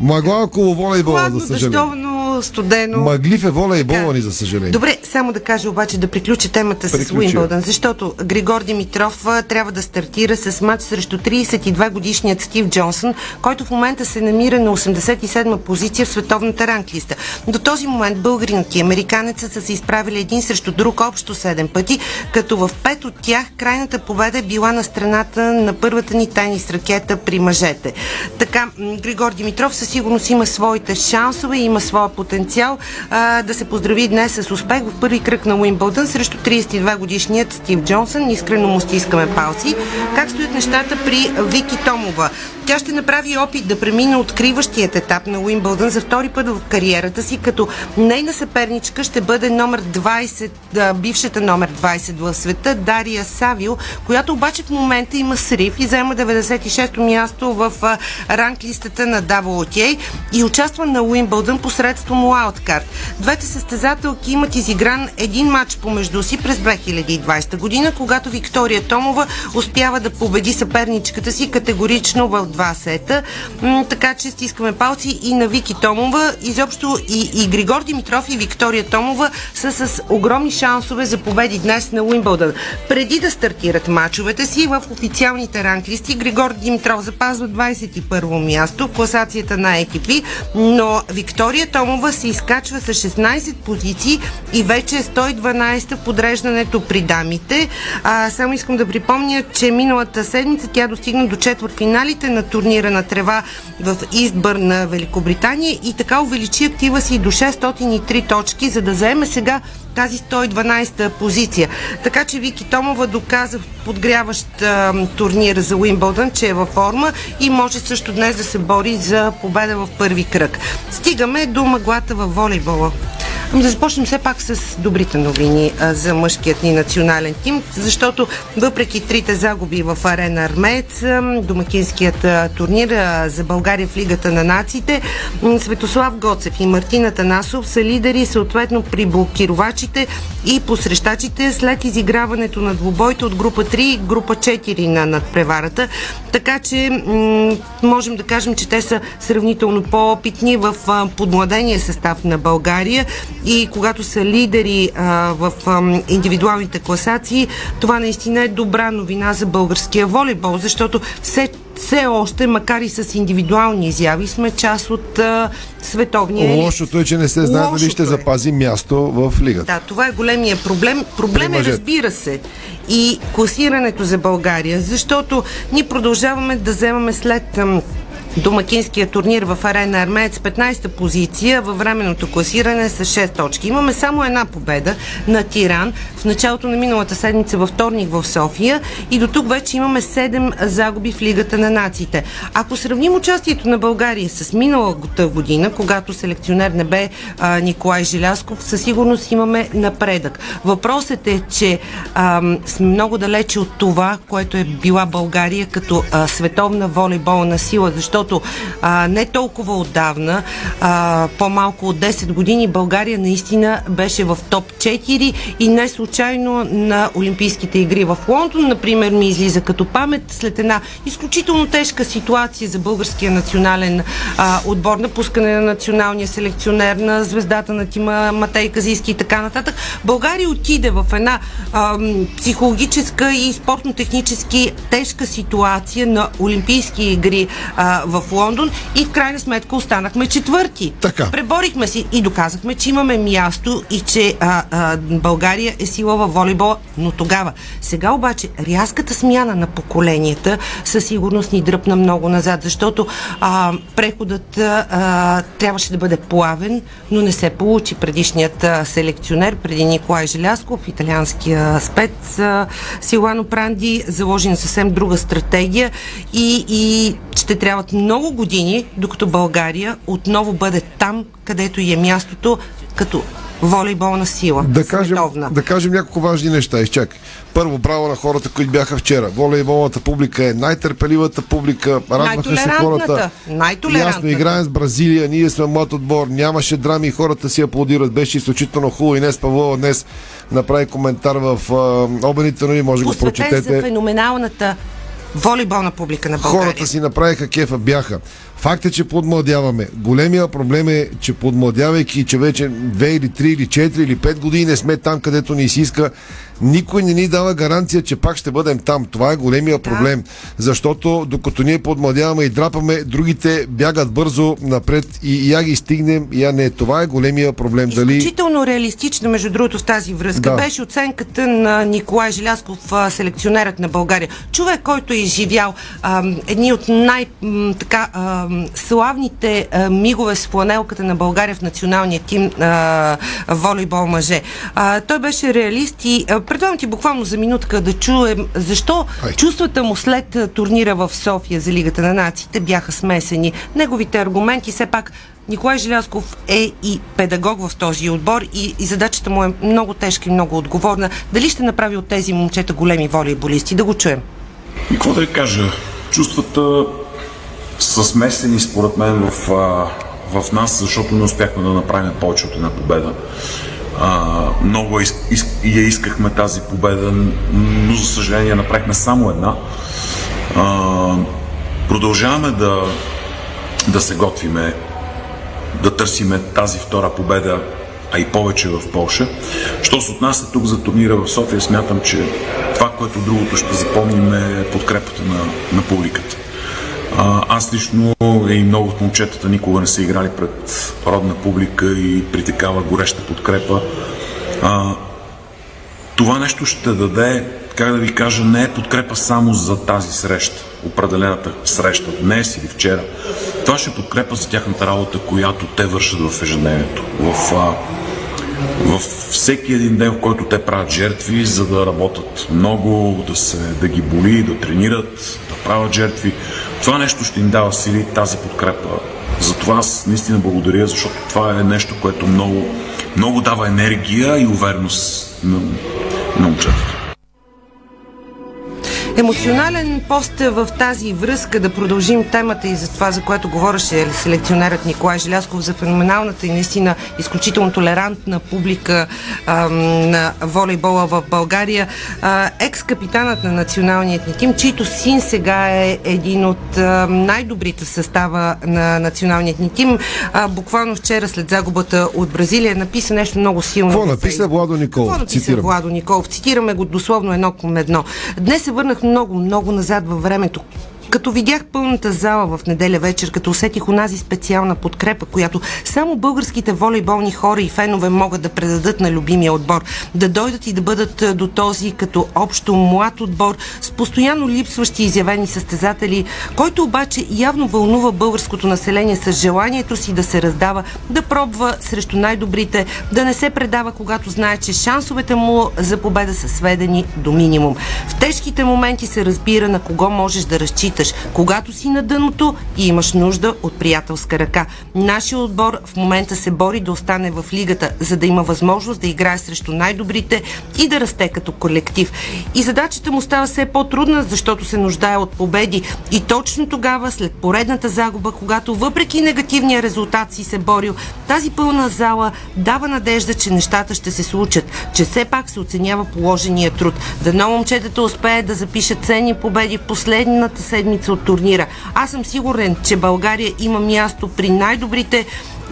Мъгла около волейбола, за съжаление. Студено. Мъглив е волейбола ни, за съжаление. Добре, само да кажа обаче, да приключа темата Приключи. с Уимбълдън, защото Григор Димитров трябва да стартира с матч срещу трийсет и две годишният Стив Джонсън, който в момента се намира на осемдесет и седма позиция в световната ранглиста. До този момент българинът и американецът са се изправили един срещу друг общо седем пъти, като в пет от тях крайната победа е била на страната на първата ни тенис ракета при мъжете. Така, Григор Димитров със сигурност има своите шансове, има своя потенциал а, да се поздрави днес с успех в първи кръг на Уимбълдън срещу трийсет и две годишният Стив Джонсън. Искрено му стискаме палци. Как стоят нещата при Вики Томова? Тя ще направи опит да премине откриващият етап на Уимбълдън за втори път в кариерата си, като нейна съперничка ще бъде номер двайсет, бившата номер двайсет в света Дария Савио, която обаче в момента има срив и заема деветдесет и шесто място в ранглистата на дабъл ю ти ей и участва на Уимбълдън посредством лауткарт. Двете състезателки имат изиграни изигран един матч помежду си през две хиляди и двадесета година, когато Виктория Томова успява да победи съперничката си категорично в два сета. Така че стискаме палци и на Вики Томова. Изобщо и, и Григор Димитров и Виктория Томова са с огромни шансове за победи днес на Уимблдън. Преди да стартират матчовете си в официалните ранглисти, Григор Димитров запазва двадесет и първо място в класацията на екипи, но Виктория Томова се изкачва с шестнадесет позиции и вече е сто и дванадесета в подреждането при дамите. А, само искам да припомня, че миналата седмица тя достигна до четвъртфиналите на турнира на трева в Истбърн на Великобритания и така увеличи актива си до шестстотин и три точки, за да заеме сега тази сто и дванадесета позиция. Така че Вики Томова доказа подгряващ а, турнир за Уимбълдън, че е във форма и може също днес да се бори за победа в първи кръг. Стигаме до мъглата във волейбола. Ами да започнем все пак с добрите новини а, за мъжкият ни национален тим, защото въпреки трите загуби в Арена Армец, а, домакинският а, турнир а, за България в Лигата на нациите, а, Светослав Гоцев и Мартин Атанасов са лидери съответно при блокировачите и посрещачите след изиграването на двубойто от група три и група четири на надпреварата. Така че м- можем да кажем, че те са сравнително по-опитни в а, подмладения състав на България. И когато са лидери а, в а, индивидуалните класации, това наистина е добра новина за българския волейбол, защото все, все още, макар и с индивидуални изяви, сме част от а, световния елит. Лошото е, че не се знае дали ще е. запази място в лигата. Да, това е големия проблем. Проблем е, разбира се, и класирането за България, защото ние продължаваме да вземаме след... А, домакинския турнир в Арена Армеец петнадесета позиция във временното класиране с шест точки. Имаме само една победа на Тиран в началото на миналата седмица във вторник в София и до тук вече имаме седем загуби в Лигата на нациите. Ако сравним участието на България с миналата година, когато селекционер не бе а, Николай Желясков, със сигурност имаме напредък. Въпросът е, че а, сме много далече от това, което е била България като а, световна волейболна сила, защото А, не толкова отдавна, а, по-малко от десет години, България наистина беше в топ четири и не случайно на Олимпийските игри в Лондон, например, ми излиза като памет след една изключително тежка ситуация за българския национален а, отбор, на пускане на националния селекционер, на звездата на тима Матей Казийски и така нататък. България отиде в една а, психологическа и спортно-технически тежка ситуация на Олимпийски игри а, в Лондон и в крайна сметка останахме четвърти. Така. Преборихме си и доказахме, че имаме място и че а, а, България е сила във волейбола, но тогава. Сега обаче рязката смяна на поколенията със сигурност ни дръпна много назад, защото а, преходът а, трябваше да бъде плавен, но не се получи. Предишният а, селекционер, преди Николай Желясков, италианския спец а, Силано Пранди, заложи на съвсем друга стратегия и, и ще трябва много години, докато България отново бъде там, където е мястото, като волейболна сила. Да кажем, да кажем няколко важни неща. Изчакай. Първо, браво на хората, които бяха вчера. Волейболната публика е най-търпеливата публика. Радваха се хората. Ясно, играем с Бразилия, ние сме млад отбор, нямаше драми и хората си аплодират. Беше изключително хубаво. Инес Павлова днес направи коментар в uh, обедните новини, може да го прочетете. Посветен за феноменалната волейболна публика на България. Хората си направиха кефа, бяха. Факт е, че подмладяваме. Големия проблем е, че подмладявайки, че вече две или три или четири или пет години не сме там, където ни се иска. Никой не ни дава гаранция, че пак ще бъдем там. Това е големия проблем. Да. Защото докато ние подмладяваме и драпаме, другите бягат бързо напред и я ги стигнем, я не. Това е големия проблем. Изключително Дали... реалистично, между другото, в тази връзка. Да. Беше оценката на Николай Желясков, селекционерът на България. Човек, който е изживял а, едни от най-така славните а, мигове с фланелката на България в националния тим а, волейбол мъже. А, той беше реалист и а, предлагам ти буквално за минутка да чуем защо Ай. чувствата му след а, турнира в София за Лигата на нациите бяха смесени. Неговите аргументи, все пак Николай Желязков е и педагог в този отбор и, и задачата му е много тежка и много отговорна. Дали ще направи от тези момчета големи волейболисти? Да го чуем. И какво да ви кажа? Чувствата са смесени според мен в, в нас, защото не успяхме да направим повече от една победа. А, много я из, из, искахме тази победа, но за съжаление направихме само една. А, продължаваме да, да се готвиме, да търсиме тази втора победа, а и повече в Полша. Що се отнася тук за турнира в София, смятам, че това, което другото ще запомним, е подкрепата на, на публиката. А, аз лично и много от момчетата никога не са играли пред родна публика и при такава гореща подкрепа. А, това нещо ще даде, как да ви кажа, не е подкрепа само за тази среща, определената среща днес или вчера. Това ще подкрепа за тяхната работа, която те вършат в ежедневието. В, а, в всеки един ден, в който те правят жертви, за да работят много, да, се, да ги боли, да тренират, да правят жертви. Това нещо ще им дава сили, тази подкрепа. Затова аз наистина благодаря, защото това е нещо, което много, много дава енергия и увереност на, на учителите. Емоционален пост в тази връзка, да продължим темата и за това, за което говореше селекционерът Николай Желязков, за феноменалната и наистина изключително толерантна публика а, на волейбола в България. А, екс-капитанът на националният ни тим, чийто син сега е един от а, най-добрите състава на националният ни тим, а, буквално вчера след загубата от Бразилия написа нещо много силно. Какво написа Владо Николов? Какво написа Владо Николов? Цитираме го дословно едно към едно. Днес се върнах много, много назад във времето. Като видях пълната зала в неделя вечер, като усетих онази специална подкрепа, която само българските волейболни хора и фенове могат да предадат на любимия отбор. Да дойдат и да бъдат до този като общо млад отбор с постоянно липсващи изявени състезатели, който обаче явно вълнува българското население с желанието си да се раздава, да пробва срещу най-добрите, да не се предава, когато знае, че шансовете му за победа са сведени до минимум. В тежките моменти се разбира на кого можеш да разчиташ, когато си на дъното и имаш нужда от приятелска ръка. Нашия отбор в момента се бори да остане в лигата, за да има възможност да играе срещу най-добрите и да расте като колектив. И задачата му става все по-трудна, защото се нуждае от победи. И точно тогава, след поредната загуба, когато въпреки негативния резултат си се борил, тази пълна зала дава надежда, че нещата ще се случат, че все пак се оценява положения труд. Дано момчетата успеят да запишат ценни победи в последната седмица от турнира. Аз съм сигурен, че България има място при най-добрите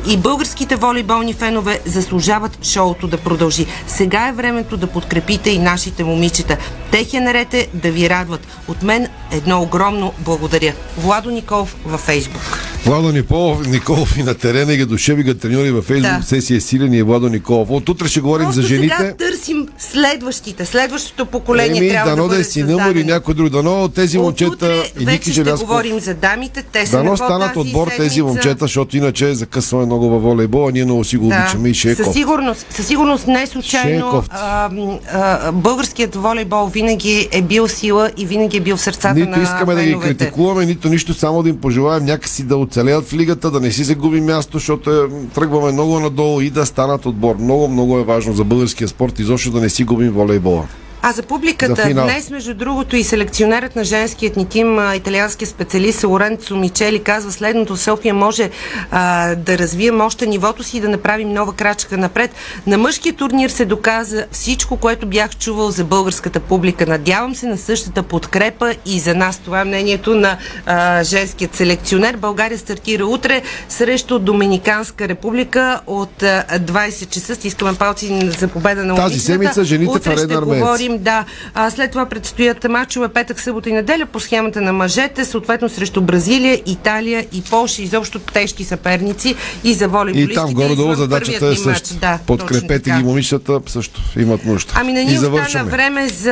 и българските волейболни фенове заслужават шоуто да продължи. Сега е времето да подкрепите и нашите момичета. Техен наред е да ви радват. От мен едно огромно благодаря. Владо Николов във Фейсбук. Владо Николов, Николов и на терена и ги душеви ги треньори във Фейсбук. Да. Сесия Силен и Владо Николов. От утре ще говорим просто за жените. Сега търсим следващите. Следващото поколение Еми, трябва да, да бъде създадено. Дано да е някой друг. Дано тези момчета и Ники Желязков. Утре вече ще говорим за дамите. Те са дано станат отбор седмица. Тези момчета, защото иначе закъсваме много във волейбола. Ние много си го да. обичаме и ще е със сигурност, със сигурност не случайно а, а, българският волейбол винаги е бил сила и винаги е бил в сърцата нито на феновете. Нито искаме да ги критикуваме, нито нищо, само да им пожелаем някакси да оцелеят в лигата, да не си загуби място, защото тръгваме много надолу и да станат отбор. Много, много е важно за българския спорт, изобщо да не си губим волейбола. А за публиката, за днес, между другото, и селекционерът на женският ни тим, италианският специалист Лоренцо Мичели, казва следното: София може а, да развием още нивото си и да направим нова крачка напред. На мъжкия турнир се доказа всичко, което бях чувал за българската публика. Надявам се на същата подкрепа и за нас. Това е мнението на а, женският селекционер. България стартира утре срещу Доминиканска република от а, двайсет часа. Стискаме палци за победа на момичетата. Тази седмица жените в Арена Армец. Да. А след това предстоят мачове петък, събота и неделя по схемата на мъжете, съответно срещу Бразилия, Италия и Полша. Изобщо тежки съперници и за волейболистите. И там горе-долу задачата е също. Да, подкрепете ги, момичетата също имат нужда. Ами не ни остана време за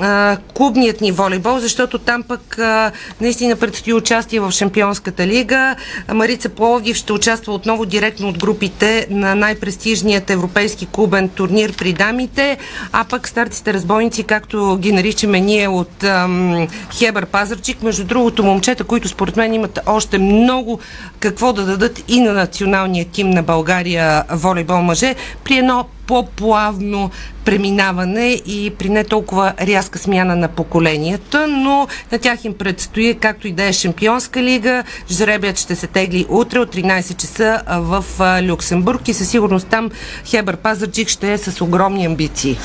а, клубният ни волейбол, защото там пък а, наистина предстои участие в Шампионската лига. Марица Пловдив ще участва отново директно от групите на най-престижният европейски клубен турнир при дамите, а пък старците разбойници, както ги наричаме ние от ам, Хебър Пазарчик. Между другото, момчета, които според мен имат още много какво да дадат и на националния тим на България волейбол мъже, при едно по-плавно преминаване и при не толкова рязка смяна на поколенията, но на тях им предстои, както и да е Шампионска лига. Жребият ще се тегли утре от тринайсет часа в Люксембург и със сигурност там Хебър Пазарджик ще е с огромни амбиции.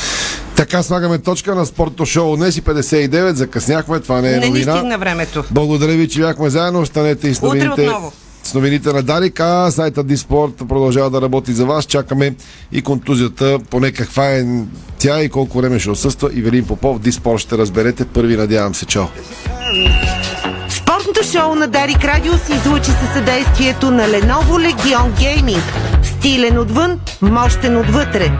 Така слагаме точка на спортното шоу днес и петдесет и девет. Закъсняхме, това не е новина. Не ни стигна времето. Благодаря ви, че бяхме заедно. Останете и с новините. Утре отново. С новините на Дарик, а сайтът Диспорт продължава да работи за вас. Чакаме и контузията, поне каква е тя и колко време ще отсъства. Ивелин Попов, Диспорт ще разберете първи, надявам се. Чао! Спортното шоу на Дарик Радио се излучи със съдействието на Lenovo Legion Gaming. Стилен отвън, мощен отвътре.